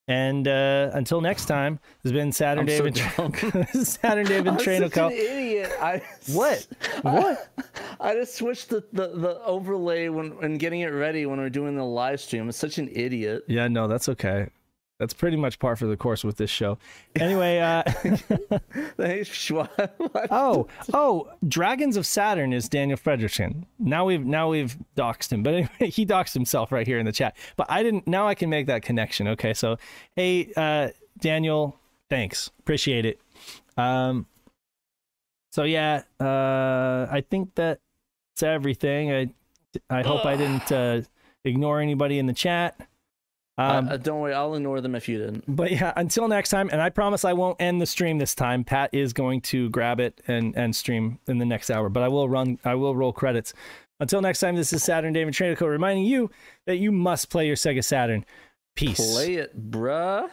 And uh, until next time, this has been Saturn David. I'm so drunk. Saturn David Train of Call. Idiot. I, what? I, what? I just switched the, the, the overlay when and getting it ready when we're doing the live stream. I'm such an idiot. Yeah, no, that's okay. That's pretty much par for the course with this show. Anyway, uh Oh, oh, Dragons of Saturn is Daniel Fredrickson. Now we've now we've doxed him. But anyway, he doxed himself right here in the chat. But I didn't now I can make that connection. Okay. So, hey, uh Daniel, thanks. Appreciate it. Um So yeah, uh I think that's everything. I I hope I didn't uh ignore anybody in the chat. Um, uh, don't worry, I'll ignore them if you didn't. But yeah, until next time, and I promise I won't end the stream this time. Pat is going to grab it and and stream in the next hour, but I will run, I will roll credits. Until next time, this is Saturn David Trainico reminding you that you must play your Sega Saturn. Peace. Play it, bruh.